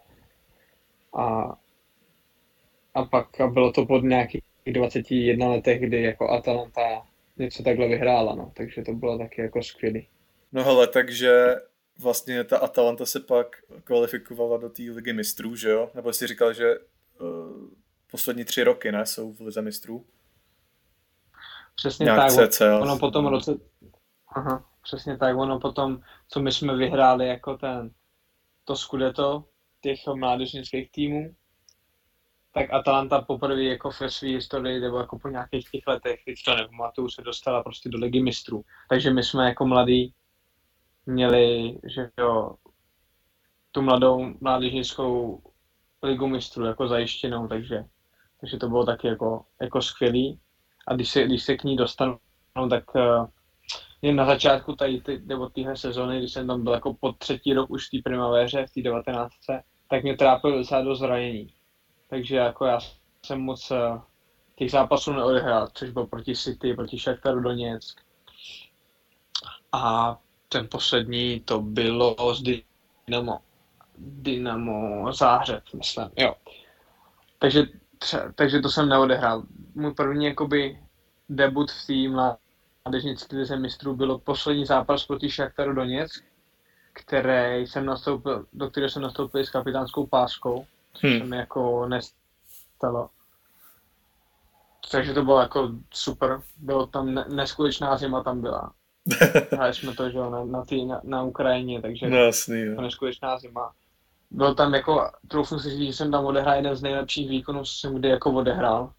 A pak bylo to pod nějakých 21 letech, kdy jako Atalanta něco takhle vyhrála, no. Takže to bylo taky jako skvělý. No hele, takže vlastně ta Atalanta se pak kvalifikovala do té ligy mistrů, že jo? Nebo jsi říkal, že poslední 3 roky, ne, jsou v lize mistrů? Přesně nějak tak, CCL. Ono potom roce... Aha, přesně tak, ono potom, co my jsme vyhráli jako to Scudetto těch mládežnických týmů, tak Atalanta poprvé jako ve své historii, nebo jako po nějakých těch letech, když to nepamatuju, se dostala prostě do ligy mistrů. Takže my jsme jako mladí měli, že jo, tu mladou mládežnickou ligu mistrů jako zajištěnou, takže to bylo taky jako skvělý. A když se k ní dostanu, tak na začátku téhle sezóny, když jsem tam byl jako po 3. rok už v té primavéře, v té 19, tak mě trápilo docela do zranění. Takže jako já jsem moc těch zápasů neodehrál, což byl proti City, proti Šachtaru Doněck. A ten poslední to bylo z Dynamo Záhřeb, myslím, jo. Takže to jsem neodehrál. Můj první jakoby debut v té mládežnické lize mistrů bylo poslední zápas proti Šachtaru Doněck, do kterého jsem nastoupil s kapitánskou páskou. To se mi jako nestalo. Takže to bylo jako super. Bylo tam neskutečná zima tam byla. Hráli jsme to, že jo, na Ukrajině, takže no, jasný, to neskutečná zima. Bylo tam jako, troufnu si říct, že jsem tam odehrál jeden z nejlepších výkonů, co jsem kdy jako odehrál.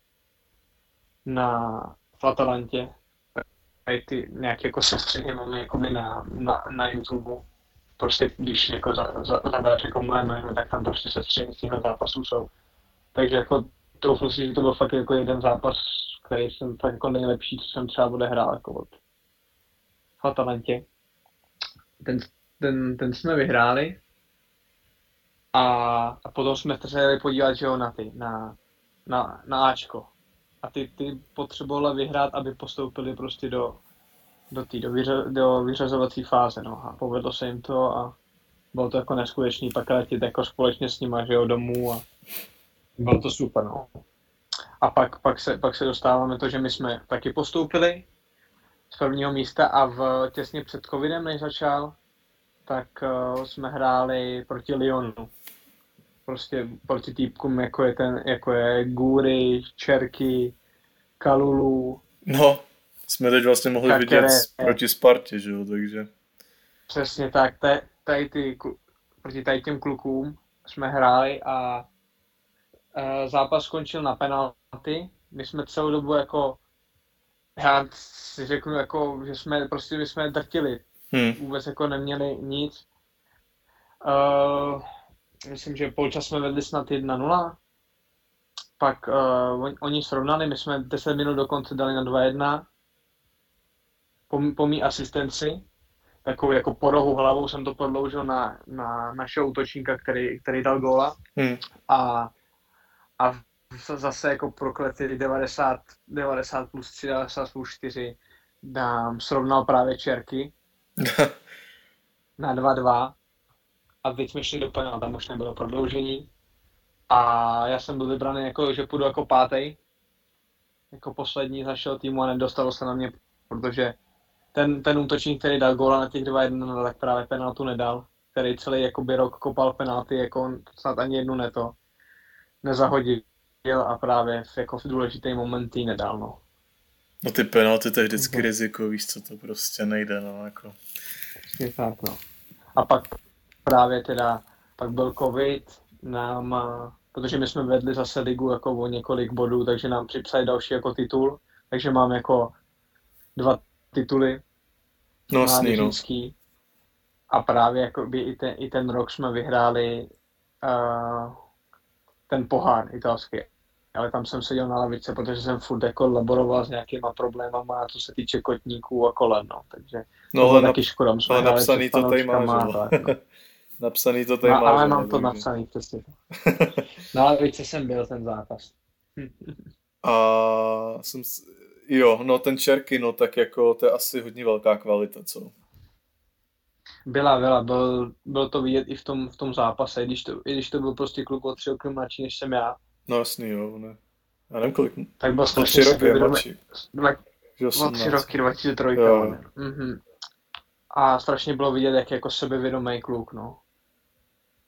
V Atalantě. Tady ty nějaké jako sestřihy máme jako na YouTube. Prostě když jako zadáš jako moje jméno, tak tam prostě sestřihy z těchto zápasů jsou. Takže jako troufnu si, že to byl fakt jako jeden zápas, který jsem fakt jako nejlepší, co jsem třeba odehrál jako od Atalantě. Ten jsme vyhráli. A potom jsme se jeli podívat, že jo, na Ačko. A ty potřebovala vyhrát, aby postoupili prostě do vyřazovací fáze, no. A povedlo se jim to a bylo to jako neskutečný, pak letět jako společně s nima, že jo, domů a bylo to super, no. A pak se dostáváme to, že my jsme taky postoupili z prvního místa a těsně před covidem, než začal, tak jsme hráli proti Lyonu. Prostě proti týpkům, jako je Guri, Čerky, Kalulu. No, jsme teď vlastně mohli vidět proti Spartě, že jo, takže. Přesně tak, proti tady těm klukům jsme hráli a zápas skončil na penalty. My jsme celou dobu jako, já si řeknu, jako, že jsme prostě drtili. Vůbec jako neměli nic. Myslím, že půlčas jsme vedli snad 1-0, pak oni srovnali, my jsme 10 minut do konce dali na 2-1, po mý asistenci, takovou jako po rohu hlavou jsem to prodloužil na našeho útočníka, který dal góla. A zase jako prokletý 90 plus 3, 90 plus 4 nám srovnal právě Čerky na 2-2. A teď jsme šli do penál, tam už nebylo prodloužení. A já jsem byl vybraný, jako, že půjdu jako 5. Jako poslední z našeho týmu a nedostalo se na mě, protože ten útočník, který dal góla na těch 2-1, tak právě penaltu nedal. Který celý jakoby rok kopal penalty, jako on snad ani jednu nezahodil a právě v důležitý moment jí nedal. No ty penalty to je vždycky riziko, víš co, to prostě nejde, no jako. Je tak, no. A pak právě pak byl covid, protože my jsme vedli zase ligu jako o několik bodů, takže nám připsali další jako titul, takže mám jako 2 tituly mládežnický. No. A právě jako by i ten rok jsme vyhráli ten pohár italský. Ale tam jsem seděl na lavice, protože jsem furt jako laboroval s nějakýma problémama, co se týče kotníků a kolen, no. Takže no, ale taky škoda, ale napsaný to tady máš, jako. Napsaný to tady máš. Ale mám to napsaný, přesně. Na lavice jsem byl ten zápas. A jo, no ten Čerky, no tak jako to je asi hodně velká kvalita, co? Bylo to vidět i v tom zápase, i když to byl prostě kluk o 3 roky mladší než jsem já. No jasný, jo, ne. Já nevím kolik, tak byl 3 roky je mladší. 3 roky, 23, jo. Mhm. A strašně bylo vidět, jak jako sebevědomý kluk, no.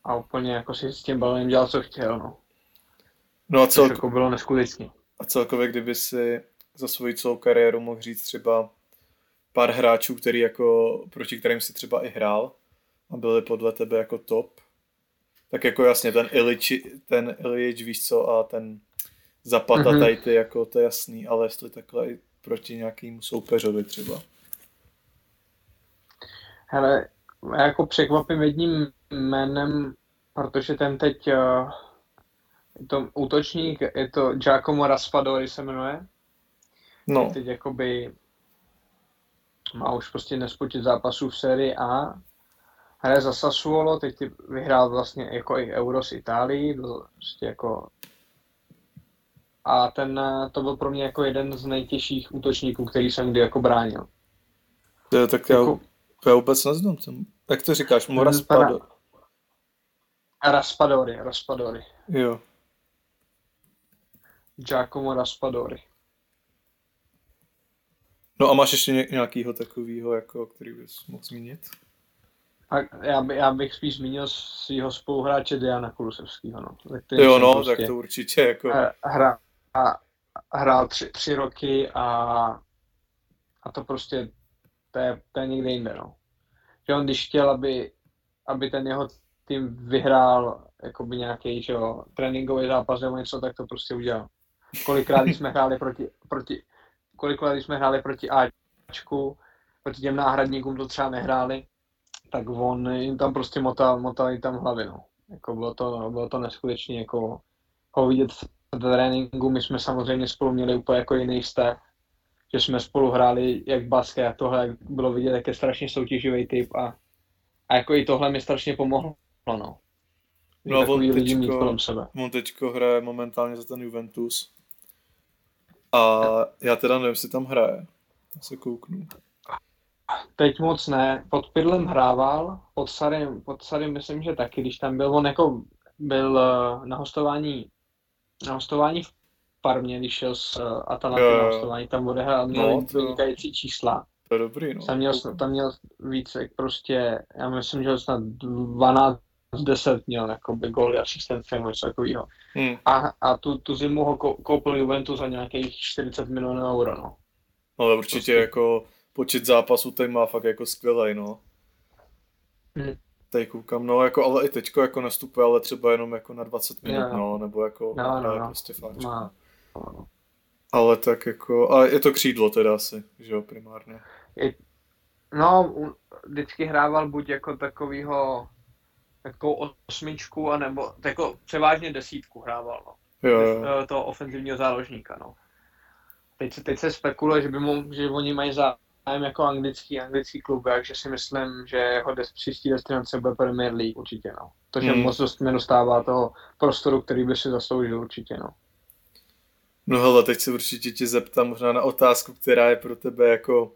A úplně jako si s tím balonem dělal, co chtěl, no. No a jako bylo neskutečný. A celkově, kdyby si za svoji celou kariéru mohl říct třeba pár hráčů, který jako, proti kterým si třeba i hrál a byli podle tebe jako top, tak jako jasně ten Iličić, víš co, a ten Zapata, tady ty, jako to je jasný, ale jestli takhle i proti nějakému soupeřovi třeba. Hele, já jako překvapím jedním jménem, protože ten teď je to útočník, je to Giacomo Raspadori se jmenuje. No. Teď jakoby má už prostě nespočet zápasů v sérii A. Hraje za Sassuolo, teď vyhrál vlastně jako i Euro s Itálií. Prostě jako... A ten, to byl pro mě jako jeden z nejtěžších útočníků, který jsem kdy jako bránil. Jo, tak jako... já vůbec neznám. Jak to říkáš? Raspadori. Jo. Giacomo Raspadori. No a máš ještě nějakýho takovýho, jako, který bys mohl zmínit? A já bych spíš zmínil svýho spoluhráče Dejana Kulusevskýho, no. Jo, no, prostě tak to určitě, jako... Hrál 3 roky a to prostě, to je někde jinde, no. Že on když chtěl, aby ten jeho tým vyhrál jakoby nějaký, že jo, tréninkový zápas nebo něco, tak to prostě udělal. Kolikrát jsme hráli proti Ačku, proti těm náhradníkům to třeba nehráli, tak on jim tam prostě motal jim tam hlavy, no. Jako bylo to neskutečné, jako ho vidět v tréninku. My jsme samozřejmě spolu měli úplně jako jiný vztah, že jsme spolu hráli jak basket a tohle, bylo vidět, jak je strašně soutěživý typ a jako i tohle mi strašně pomohlo, no. No a on teďko hraje momentálně za ten Juventus. A já teda nevím, jestli tam hraje. Já se kouknu. Teď moc ne. Pod Pidlem hrával, pod Sarym myslím, že taky, když tam byl. On jako byl na hostování v Parmě, když šel z Atalanty na hostování, tam odehrál vynikající čísla. To je dobrý, no. Tam měl víc, jak prostě, já myslím, že snad 12-10 měl jakoby góly asistence nebo něco takového. A tu zimu ho koupil Juventus za nějakých 40 milionů euro, no. No ale určitě prostě. Jako počet zápasů tady má fakt jako skvělej, no. Tady koukám, no jako, ale i teďko jako nastupuje, ale třeba jenom jako na 20 minut, no, nebo jako no. Prostě fáčko. No. Ale tak jako, a je to křídlo teda asi, že jo, primárně. No, vždycky hrával buď jako takovou osmičku, anebo jako převážně desítku hrával, no. Toho ofenzivního záložníka, no. Teď se spekuluje, že oni mají zájem jako anglický klub, takže si myslím, že jeho příští destinace bude Premier League určitě, no. To, že moc dost nedostává toho prostoru, který by si zasloužil určitě, no. No hele, teď se určitě tě zeptám možná na otázku, která je pro tebe jako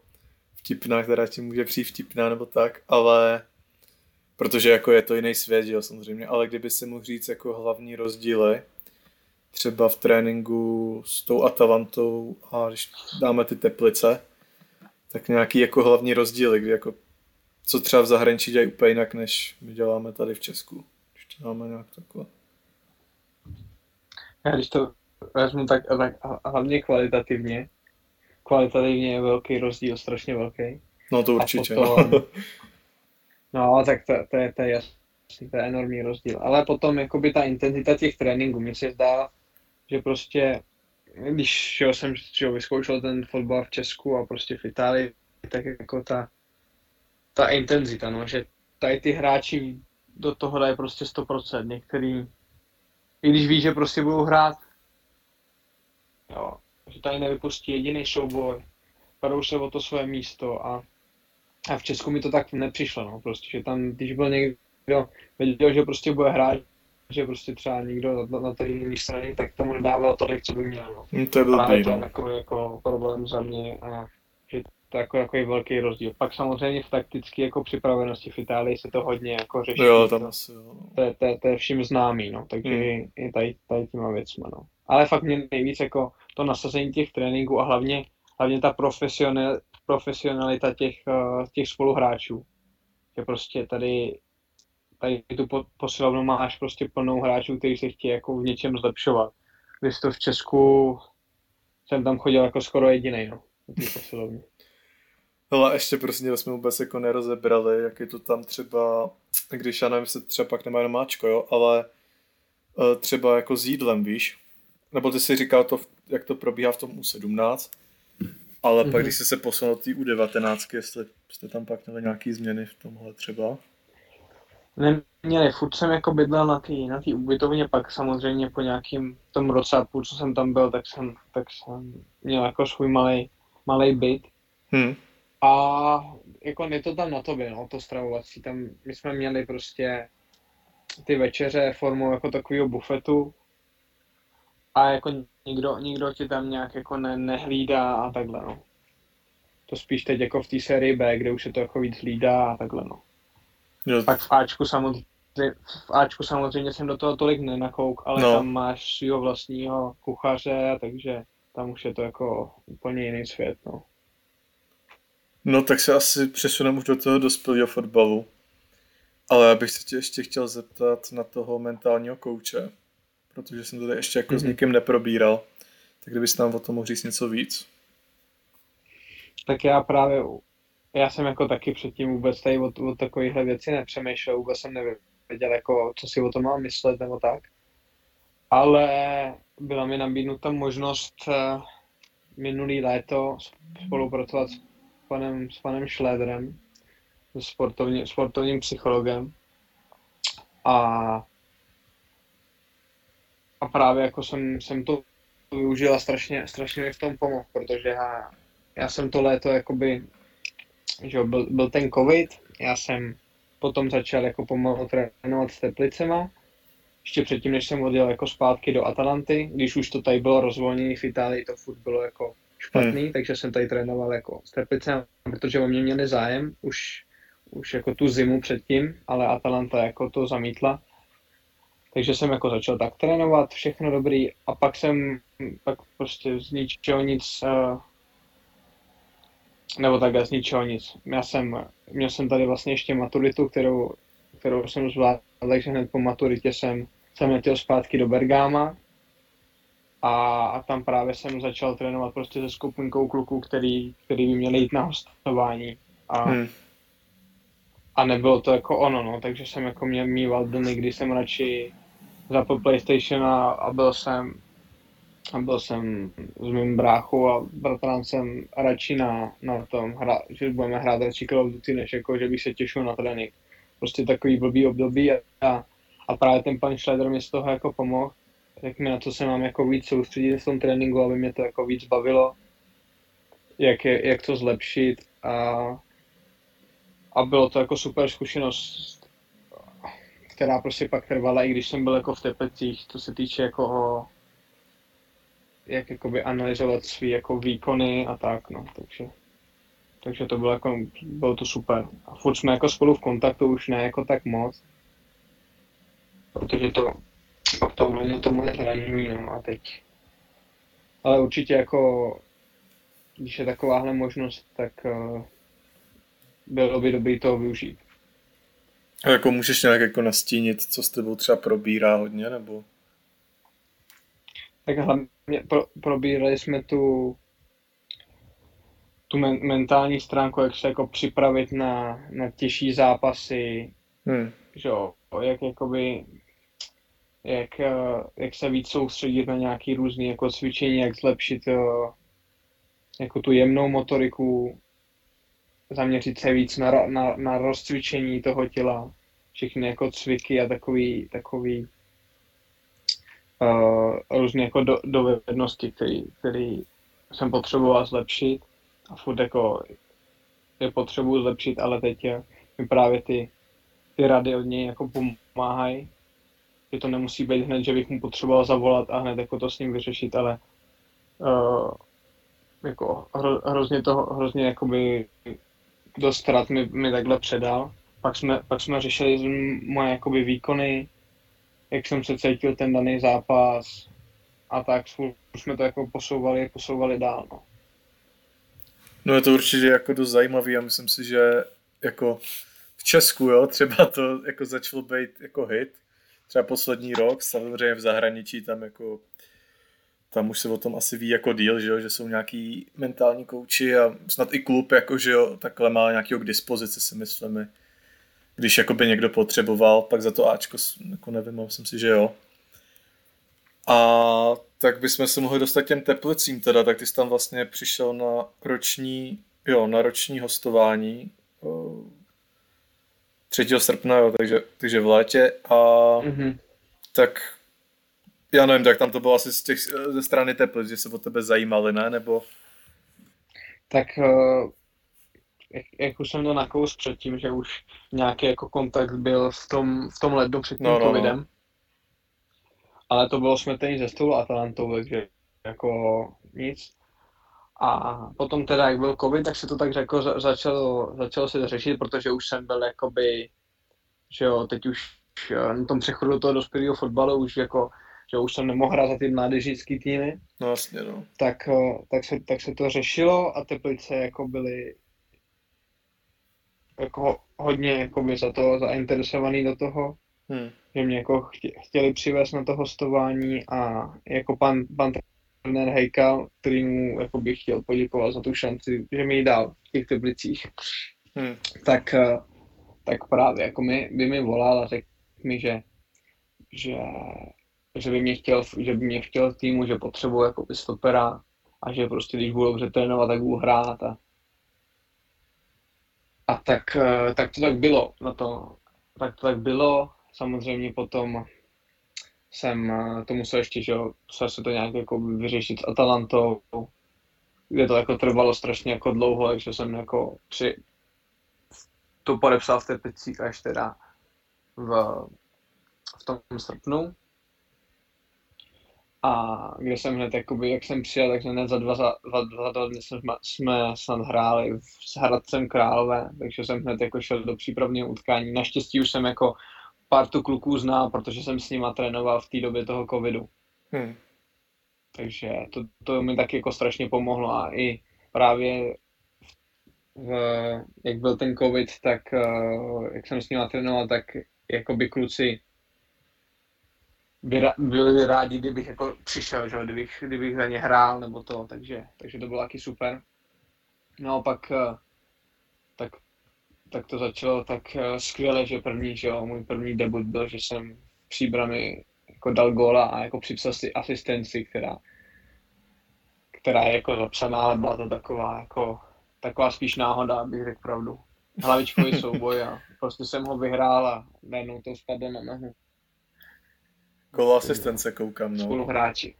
vtipná, která ti může přijít vtipná nebo tak, ale... Protože jako je to jiný svět, jo, samozřejmě, ale kdyby si mohl říct jako hlavní rozdíly třeba v tréninku s tou Atalantou a když dáme ty Teplice, tak nějaký jako hlavní rozdíly, kdy jako co třeba v zahraničí dělají úplně jinak, než my děláme tady v Česku, když děláme nějak takhle. Já když to vezmu tak hlavně kvalitativně. Kvalitativně je velký rozdíl, strašně velký. No to určitě. No, tak to je jasný, to je enormní rozdíl. Ale potom jakoby ta intenzita těch tréninků, mně se zdá, že prostě, když jsem vyzkoušel ten fotbal v Česku a prostě v Itálii, tak jako ta intenzita, no, že tady ty hráči do toho dají prostě 100%, některý, i když ví, že prostě budou hrát, jo, že tady nevypustí jediný souboj, padou se o to svoje místo a v Česku mi to tak nepřišlo, no, prostě, že tam, když byl někdo, věděl, že prostě bude hrát, že prostě třeba někdo na té jiné straně, tak tomu nedával tolik, co by měl, no. To je byl problém za mě, a že takový velký rozdíl. Pak samozřejmě v taktické jako připravenosti v Itálii se to hodně jako řeší. Jo, tam asi, jo. To je všim známý, no, takže i tady těma věcma, no. Ale fakt mě nejvíc jako to nasazení těch tréninků a hlavně ta profesionalita těch spoluhráčů. Že prostě tady tu posilovnu máš prostě plnou hráčů, kteří se chtějí jako v něčem zlepšovat. Když to v Česku jsem tam chodil jako skoro jedinej, no, v té posilovně. Hele, ještě prostě jsme vůbec jako nerozebrali, jak je to tam třeba, když já nevím, se třeba pak nemá domáčko, jo, ale třeba jako s jídlem, víš? Nebo ty si říkal to, jak to probíhá v tom U17, ale pak když jsi se posunul do té U19, jestli jste tam pak měli nějaký změny v tomhle třeba? Neměli, furt jsem jako bydlel na té ubytovně, pak samozřejmě po nějakým tom roce a půl, co jsem tam byl, tak jsem měl jako svůj malej byt. A jako je to tam na tobě, no, to stravovací, tam my jsme měli prostě ty večeře formou jako takového bufetu a jako nikdo ti tam nějak jako nehlídá a takhle, no. To spíš teď jako v té sérii B, kde už se to jako víc hlídá a takhle, no. Jo. Pak v Ačku samozřejmě jsem do toho tolik nenakouk, ale no. Tam máš svýho vlastního kuchaře, takže tam už je to jako úplně jiný svět, no. No tak se asi přesuneme už do toho dospělého fotbalu, ale já bych se tě ještě chtěl zeptat na toho mentálního kouče, protože jsem tady ještě jako s nikým neprobíral, tak kdybys nám o tom mohl říct něco víc? Tak já jsem jako taky předtím vůbec tady o takovýchhle věci nepřemýšlel, vůbec jsem nevěděl jako, co si o tom mám myslet nebo tak, ale byla mi nabídnuta možnost minulý léto spolupracovat s panem Schlederem, sportovním psychologem. A právě jako jsem to využil a strašně mi v tom pomohl, protože já jsem to léto jakoby, že byl ten covid, já jsem potom začal jako pomalu trénovat s Teplicema, ještě předtím, než jsem odjel jako zpátky do Atalanty, když už to tady bylo rozvolnění v Itálii, to furt bylo jako špatný, takže jsem tady trénoval jako s Teplicem, protože o mě měli zájem už jako tu zimu předtím, ale Atalanta jako to zamítla. Takže jsem jako začal tak trénovat, všechno dobrý, a pak prostě z ničeho nic. Měl jsem tady vlastně ještě maturitu, kterou jsem zvládl, takže hned po maturitě jsem letěl zpátky do Bergama. A tam právě jsem začal trénovat prostě se skupinkou kluků, který by měli jít na hostování a nebylo to jako ono, no, takže jsem jako míval dny, kdy jsem radši zapl PlayStation a byl jsem s mým bráchou a bratrancem radši na tom, že budeme hrát radši Call of Duty, než jako, že bych se těšil na trénink. Prostě takový blbý období a právě ten pan Schleder mi z toho jako pomohl. Jak mi na to se mám jako víc soustředit v tom tréninku, aby mě to jako víc bavilo, jak to zlepšit a bylo to jako super zkušenost, která prostě pak trvala, i když jsem byl jako v Teplicích, co se týče jako jak jakoby analyzovat svý jako výkony a tak, no, takže to bylo jako, bylo to super. A furt jsme jako spolu v kontaktu, už ne jako tak moc, protože to moje zranění, no, a teď. Ale určitě jako, když je takováhle možnost, tak bylo by dobré toho využít. A jako můžeš nějak jako nastínit, co s tebou třeba probírá hodně, nebo? Tak hlavně probírali jsme tu mentální stránku, jak se jako připravit na těžší zápasy, že jo, jak jakoby jak se víc soustředit na nějaké různé jako cvičení, jak zlepšit jako tu jemnou motoriku, zaměřit se víc na rozcvičení toho těla, všechny jako cviky a takový různé jako dovednosti, které jsem potřeboval zlepšit a furt jako je potřebuji zlepšit, ale teď mi právě ty rady od něj jako pomáhají. Že to nemusí být hned, že bych mu potřeboval zavolat a hned jako to s ním vyřešit, ale jako hrozně jakoby do ztrát mi takhle předal. Pak jsme řešili moje jakoby výkony, jak jsem se cítil ten daný zápas a tak jsme to jako posouvali dál. No je to určitě jako dost zajímavý a myslím si, že jako v Česku, jo, třeba to jako začalo být jako hit, třeba poslední rok, samozřejmě v zahraničí tam už se o tom asi ví jako díl, že jsou nějaký mentální kouči a snad i klub jako, že jo, takhle má nějakýho k dispozici, si myslím, když jakoby někdo potřeboval, pak za to Ačko, jako nevím, myslím si, že jo. A tak bychom se mohli dostat těm Teplicím teda, tak ty jsi tam vlastně přišel na roční hostování 3. srpna, jo, takže v létě a tak já nevím, tak tam to bylo asi ze strany Teplic, že se o tebe zajímali, ne? Nebo... Tak jak už jsem to nakous předtím, že už nějaký jako kontakt byl v tom lednu před tím covidem. No. Ale to bylo smetení ze stolu Atalantou, takže jako nic. A potom teda, jak byl covid, tak se to tak jako začalo se to řešit, protože už jsem byl jakoby, že jo, teď už na tom přechodu do toho dospělého fotbalu už jako, že už jsem nemohl hrát za ty mládežnické týmy. No jasně, no. Tak se to řešilo a Teplice jako byly jako hodně jakoby za to zainteresovaný do toho. Že mě jako chtěli přivést na to hostování a jako pan trenér Hejkal, který mu jako bych chtěl poděkovat za tu šanci, že mi ji dal v těch Teplicích, tak právě jako by mi volal a řekl mi, že by mě chtěl týmu, že potřebuji jako stopera a že prostě když budu dobře trénovat, tak budu hrát a tak to tak bylo na to. Tak bylo. Samozřejmě potom jsem to musel ještě, že musel se to nějak jako vyřešit s Atalantou, kde to jako trvalo strašně jako dlouho, takže jsem jako to podepsal v Teplicích až teda v tom srpnu. A kde jsem hned, jakoby, jak jsem přijel, tak hned za dva dny jsme snad hráli s Hradcem Králové, takže jsem hned jako šel do přípravného utkání. Naštěstí už jsem jako pár tu kluků znal, protože jsem s nima trénoval v té době toho covidu. Takže to mi taky jako strašně pomohlo a i právě jak byl ten covid, tak jak jsem s nima trénoval, tak jakoby kluci byli rádi, kdybych jako přišel, že? Kdybych za ně hrál nebo to, takže to bylo taky super. No a pak tak to začalo tak skvěle, že můj první debut byl, že jsem v Příbrami jako dal góla a jako připsal si asistenci, která je jako zapsaná, ale byla to taková spíš náhoda, abych řekl pravdu. Hlavičkový souboj a prostě jsem ho vyhrál a najednou to spadlo na nohu. Gól asistence, koukám, no. Spoluhráči.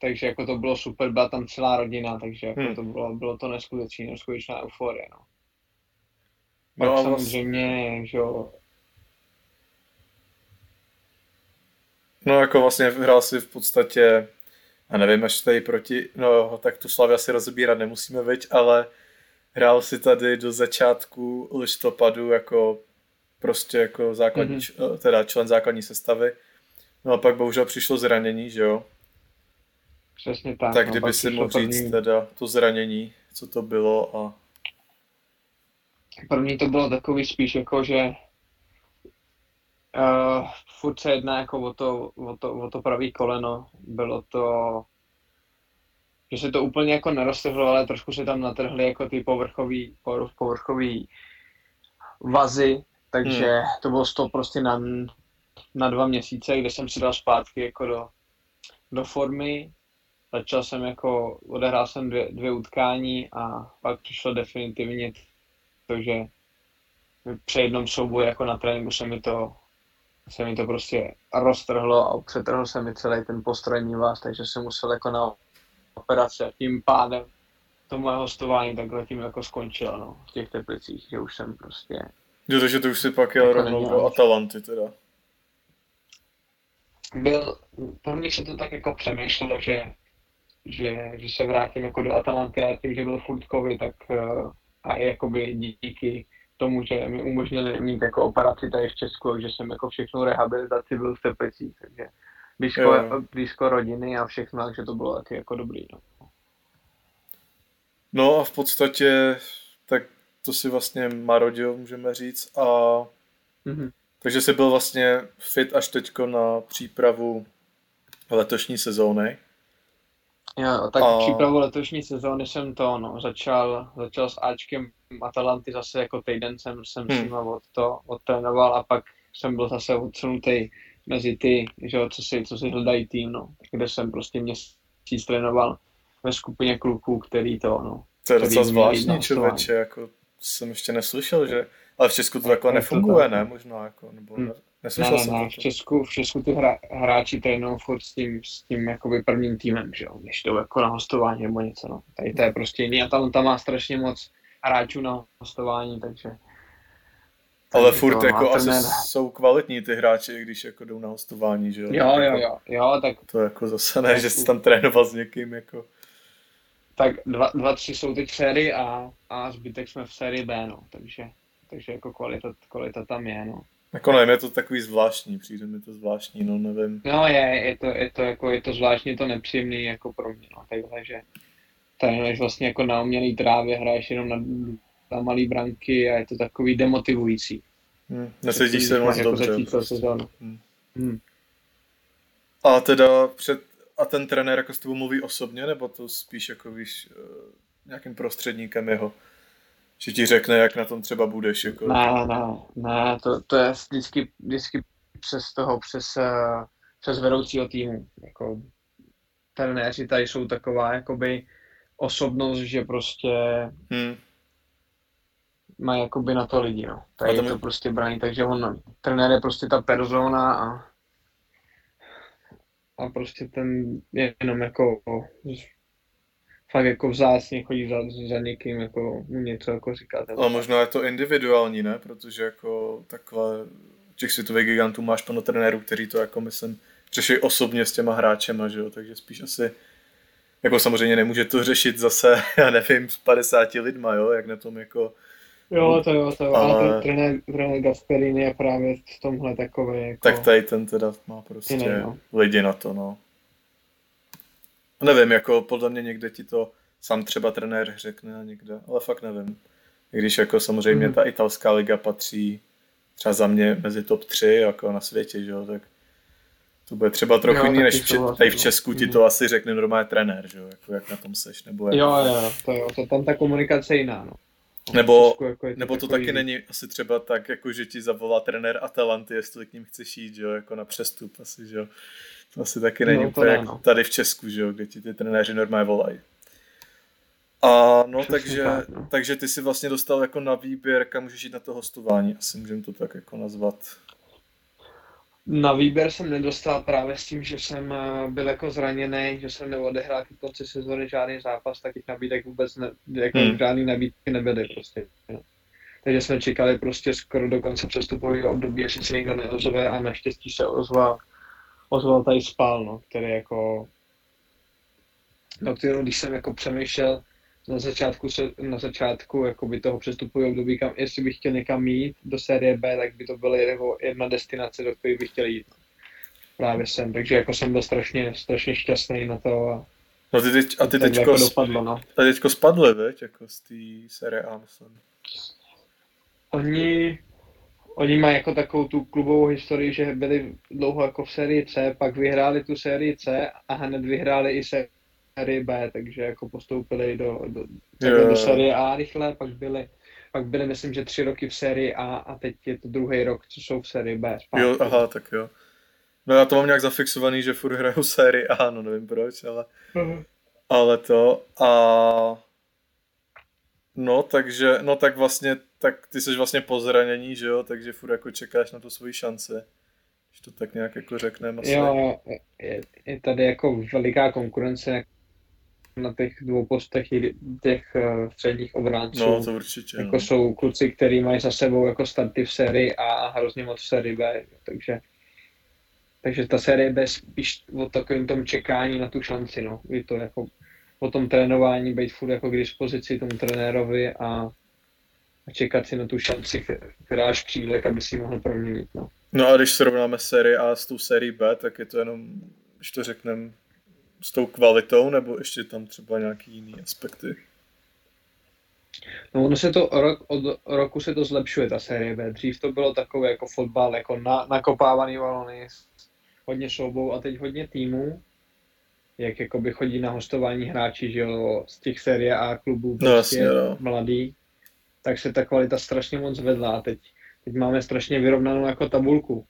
Takže jako to bylo super, byla tam celá rodina, takže jako to bylo to neskutečná euforie, no. Pak no, samozřejmě, že jo. No jako vlastně hrál si v podstatě, a nevím, až tady proti, no tak tu Slavii asi rozebírat nemusíme, viď, ale hrál si tady do začátku listopadu jako prostě jako základní, teda člen základní sestavy. No a pak bohužel přišlo zranění, že jo? Přesně tak. Tak no, kdyby si mohl říct teda to zranění, co to bylo a... Pro mě to bylo takový spíš jako, že furt se jedná jako o to pravý koleno. Bylo to, že se to úplně jako neroztrhlo, ale trošku se tam natrhly jako ty povrchový vazy, takže to bylo to prostě na 2 měsíce, kde jsem se dal zpátky jako do formy. Začal jsem jako, odehrál jsem dvě utkání a pak přišlo definitivně takže při jednom souboji jako na tréninku se mi to prostě roztrhlo a přetrhl se mi celý ten postranní vaz, takže jsem musel jako na operaci a tím pádem to moje hostování takhle tím jako skončilo, no, v těch Teplicích, že už jsem prostě... Jo, takže to už si pak jel jako rovnou do Atalanty teda. Pro mě se to tak jako přemýšlelo, že že se vrátím jako do Atalanty, a tím, že byl furt covid, tak a jakoby díky tomu, že mi umožnili mít jako operaci tady v Česku, že jsem jako všechnu rehabilitaci byl v Teplicích, takže blízko rodiny a všechno, takže to bylo taky jako dobrý. No a v podstatě, tak to si vlastně marodil, můžeme říct, a takže jsi byl vlastně fit až teďko na přípravu letošní sezóny. Jo, tak přípravu letošní sezóny jsem začal s Ačkem Atalanty, zase jako týden jsem s nima odtrénoval a pak jsem byl zase odsunutý mezi ty, že jo, co si hledají tým, no, kde jsem prostě měsíc trénoval ve skupině kluků, který to, no. To je docela zvláštní, člověče, jako jsem ještě neslyšel, že, ale v Česku to takhle nefunguje, ne, možná, jako, nebo neslyšel jsem to. V Česku ty hráči trénují furt s tím jakoby prvním týmem, že jo, když jdou jako na hostování nebo něco, no, tady to je prostě jiný, a tam má strašně moc hráčů na hostování, takže. Ale furt to, jako asi jsou kvalitní ty hráči, když jako jdou na hostování, že jo? Jo, tak. To jako zase ne, že jsi tam trénoval s někým, jako. Tak 2-3 jsou teď v sérii a zbytek jsme v sérii B, no, takže jako kvalita tam je, no. Jako nevím, je to takový zvláštní, přijde mi to zvláštní, no, nevím. No, je to zvláštní, je to nepříjemný, jako pro mě, no, takhle, že trénuješ vlastně jako na umělý trávě, hraješ jenom na malý branky a je to takový demotivující. Necítíš se moc dobře. A teda a ten trenér jako s tebou mluví osobně, nebo to spíš jako víš nějakým prostředníkem jeho? Že ti řekne, jak na tom třeba budeš? Jako. Ne, to je vždycky přes vedoucího týmu. Jako, trenéři tady jsou taková jakoby osobnost, že prostě mají jakoby na to lidi, no. Tady to prostě brání, takže trenér je prostě ta persona a prostě ten je jenom jako fakt jako vzácně chodí za někým, jako něco jako říkáte. Ale možná je to individuální, ne? Protože jako takhle těch světových gigantů máš plno trenérů, kteří to jako myslím řeší osobně s těma hráčema, že jo? Takže spíš asi jako samozřejmě nemůže to řešit zase, já nevím, s 50 lidma, jo? Jak na tom jako. Jo, ale ten trenér Gasperini je právě v tomhle takový jako. Tak tady ten teda má prostě lidi na to, no. Nevím, jako podle mě někde ti to sám třeba trenér řekne a někde, ale fakt nevím. Když jako samozřejmě ta italská liga patří třeba za mě mezi top 3 jako na světě, že jo, tak to bude třeba trochu jiný, než tady v Česku ti to asi řekne normálně trenér, že jo, jako jak na tom seš, nebo jak. Jo, to tam ta komunikace jiná, no. Nebo to taky není asi třeba tak, jako že ti zavolá trenér Atalanty, jestli k ním chceš jít, že jo, jako na přestup asi, že jo. To asi taky není úplně jako tady v Česku, že jo, kde ti ty trenéři normálně volají. A no, takže ty si vlastně dostal jako na výběr, kam můžeš jít na to hostování, asi můžeme to tak jako nazvat. Na výběr jsem nedostal právě s tím, že jsem byl jako zraněný, že jsem neodehrál ke konci sezóny žádný zápas, tak těch nabídek vůbec jako žádný nabídky nebyly prostě. No. Takže jsme čekali prostě skoro do konce přestupového období, jestli se někdo neozve, a naštěstí se ozval tady SPAL, no, který jako, do kterého, když jsem jako přemýšlel na začátku jakoby toho přestupového období, jestli bych chtěl někam jít do série B, tak by to byla jedna destinace, do které bych chtěl jít. Právě jsem, takže jako jsem byl strašně šťastný na to. A ty teďko jako dopadlo, no. A teďko spadly, veď, jako z té série A, myslím. Oni mají jako takovou tu klubovou historii, že byli dlouho jako v sérii C, pak vyhráli tu sérii C a hned vyhráli i sérii B, takže jako postoupili do série A rychle, pak byli myslím, že 3 roky v sérii A a teď je to druhý rok, co jsou v sérii B. Jo, aha, tak jo. No já to mám nějak zafixovaný, že furt hraju sérii A, no nevím proč, ale ale to a no, takže, no tak vlastně, tak ty jsi vlastně po zranění, že jo, takže furt jako čekáš na tu svoji šanci, když to tak nějak jako řekneme. Jo, je tady jako veliká konkurence na těch 2 postech těch středních obránců. No, to určitě. Jako jsou kluci, kteří mají za sebou jako starty v sérii A a hrozně moc v sérii B, takže Takže ta série B spíš o takovém tom čekání na tu šanci, no. Je to jako o tom trénování, být furt jako k dispozici tomu trenérovi a čekat si na tu šanci, která až přijde, aby si ji mohl proměnit, no. No a když srovnáme série A s tou sérií B, tak je to jenom, když to řekneme, s tou kvalitou, nebo ještě tam třeba nějaký jiný aspekty? No ono se to od roku se to zlepšuje, ta série B. Dřív to bylo takové jako fotbal, jako nakopávaný balony, hodně soubojů a teď hodně týmů, jak jakoby chodí na hostování hráči, že jo, z těch série A klubů, no, prostě mladý, tak se ta kvalita strašně moc zvedla a teď máme strašně vyrovnanou jako tabulku.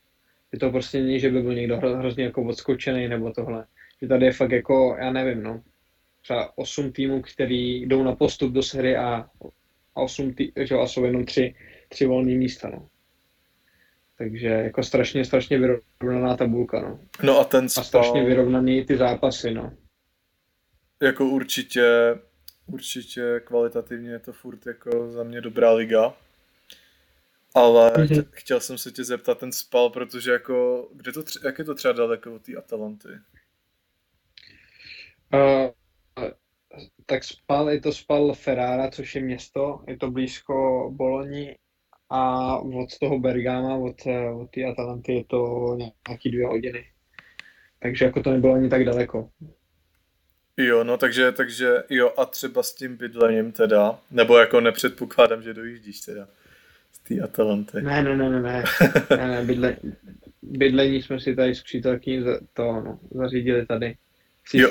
Je to prostě není, že by byl někdo hrozně jako odskočený nebo tohle. Že tady je fakt jako, já nevím, no, třeba 8 týmů, který jdou na postup do série a jsou jenom 3 volné místa, no. Takže jako strašně vyrovnaná tabulka, no. No a ten SPAL... A strašně vyrovnaný ty zápasy, no. Jako určitě kvalitativně je to furt jako za mě dobrá liga. Ale chtěl jsem se tě zeptat ten SPAL, protože jako, kde to jak je to třeba daleko od té Atalanty? Tak SPAL, je to SPAL Ferrara, což je město, je to blízko Bologni a od toho Bergama, od té Atalanty je to nějaký 2 hodiny. Takže jako to nebylo ani tak daleko. Jo, no takže jo a třeba s tím bydlením teda, nebo jako nepředpokládám, že dojíždíš teda z té Atalanty. Ne, bydlení jsme si tady s přítelkyní zařídili tady. Jo,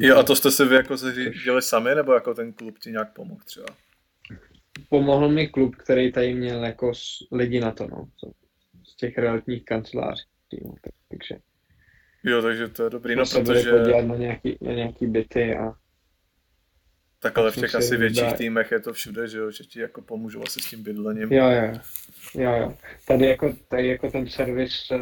jo, a to jste si vy jako zařídili sami, nebo jako ten klub ti nějak pomohl třeba? Pomohl mi klub, který tady měl jako lidi na to, no. Z těch realitních kanceláří. No, takže... Jo, takže to je dobrý, no protože... podívat na nějaký byty a... Tak ale v těch asi větších týmech je to všude, že jo, že ti jako pomůžu asi s tím bydlením. Jo. Tady jako ten servis...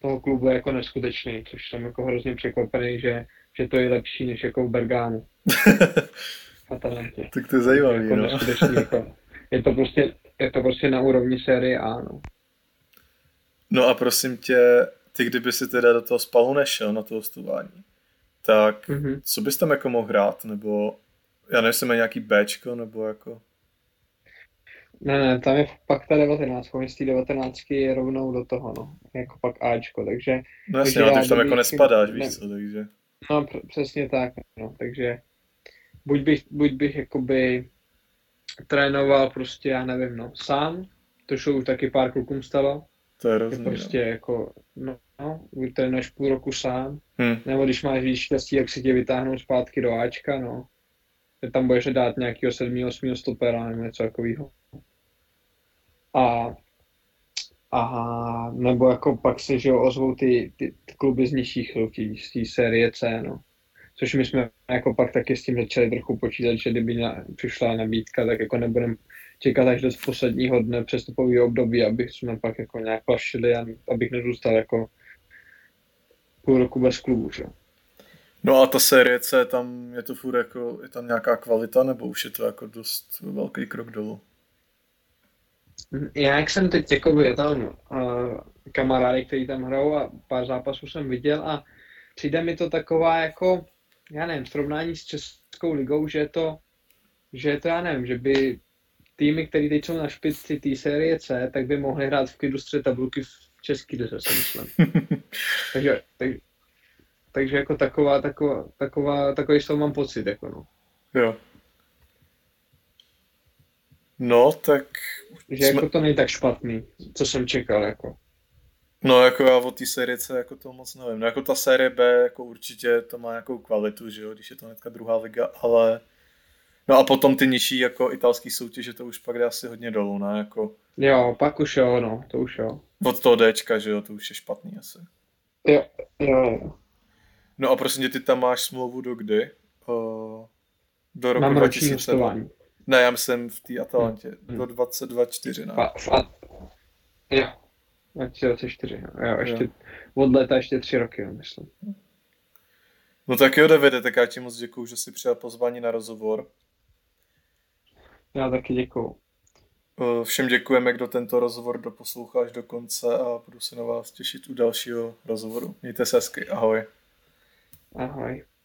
toho klubu je jako neskutečný, což jsem jako hrozně překvapený, že to je lepší než jako v Bergánu. Atalantě. Tak to je zajímavý, jako no. Jako. Je to prostě na úrovni série A, no. No a prosím tě, ty kdyby si teda do toho SPALu nešel na to hostování, tak co bys tam jako mohl hrát, nebo já nevím, jsem nějaký Bčko, nebo jako... Ne, tam je pak ta 19, z té 19 je rovnou do toho, no, jako pak Ačko, takže... No jasně, ale ty tam jako nespadáš, víš co, takže... No, přesně tak, no, takže buď bych jakoby trénoval prostě, já nevím, no, sám, to už taky pár klukům stalo. To je hrozný, prostě no. Jako, no, trénuješ půl roku sám, nebo když máš víc štěstí, jak si tě vytáhnou zpátky do Ačka, no, že tam budeš dát nějakýho 7-8 stopera nebo něco takového. A nebo jako pak se, že jo, ozvou ty kluby z nižších soutěží, z té série C, no. Což my jsme jako pak taky s tím začali trochu počítat, že kdyby přišla nabídka, tak jako nebudeme čekat až do posledního dne přestupového období, aby jsme pak jako nějak plašili a abych nezůstal jako půl roku bez klubu, že jo. No a ta série C, tam je to furt jako, je tam nějaká kvalita, nebo už je to jako dost velký krok dolů? Já jak jsem teď jako byl tam kamarády, kteří tam hrajou a pár zápasů jsem viděl a přijde mi to taková jako, já nevím, srovnání s českou ligou, že je to já nevím, že by týmy, které teď jsou na špici té série C, tak by mohly hrát v klidu střed tabulky v český lize, si myslím. takže jako takový jsou mám pocit, jako no. Jo. No, tak... Že jsme... jako to není tak špatný, co jsem čekal, jako. No, jako já o té série C jako to moc nevím. No, jako ta série B, jako určitě to má nějakou kvalitu, že jo, když je to hnedka druhá liga, ale... No a potom ty nižší, jako italský soutěže, to už pak jde asi hodně dolů, ne, jako... Jo, pak už jo, no, to už jo. Od toho Dčka, že jo, to už je špatný asi. Jo. No a prosím tě, ty tam máš smlouvu do kdy? Do roku 2007. Ne, já myslím v té Atalantě, do 22-4, ne? Jo, 24, jo, ještě, jo. Od leta ještě 3 roky, myslím. No tak jo, Davide, tak já ti moc děkuju, že jsi přijal pozvání na rozhovor. Já taky děkuju. Všem děkujeme, kdo tento rozhovor doposlouchá až do konce a budu se na vás těšit u dalšího rozhovoru. Mějte se hezky, ahoj. Ahoj.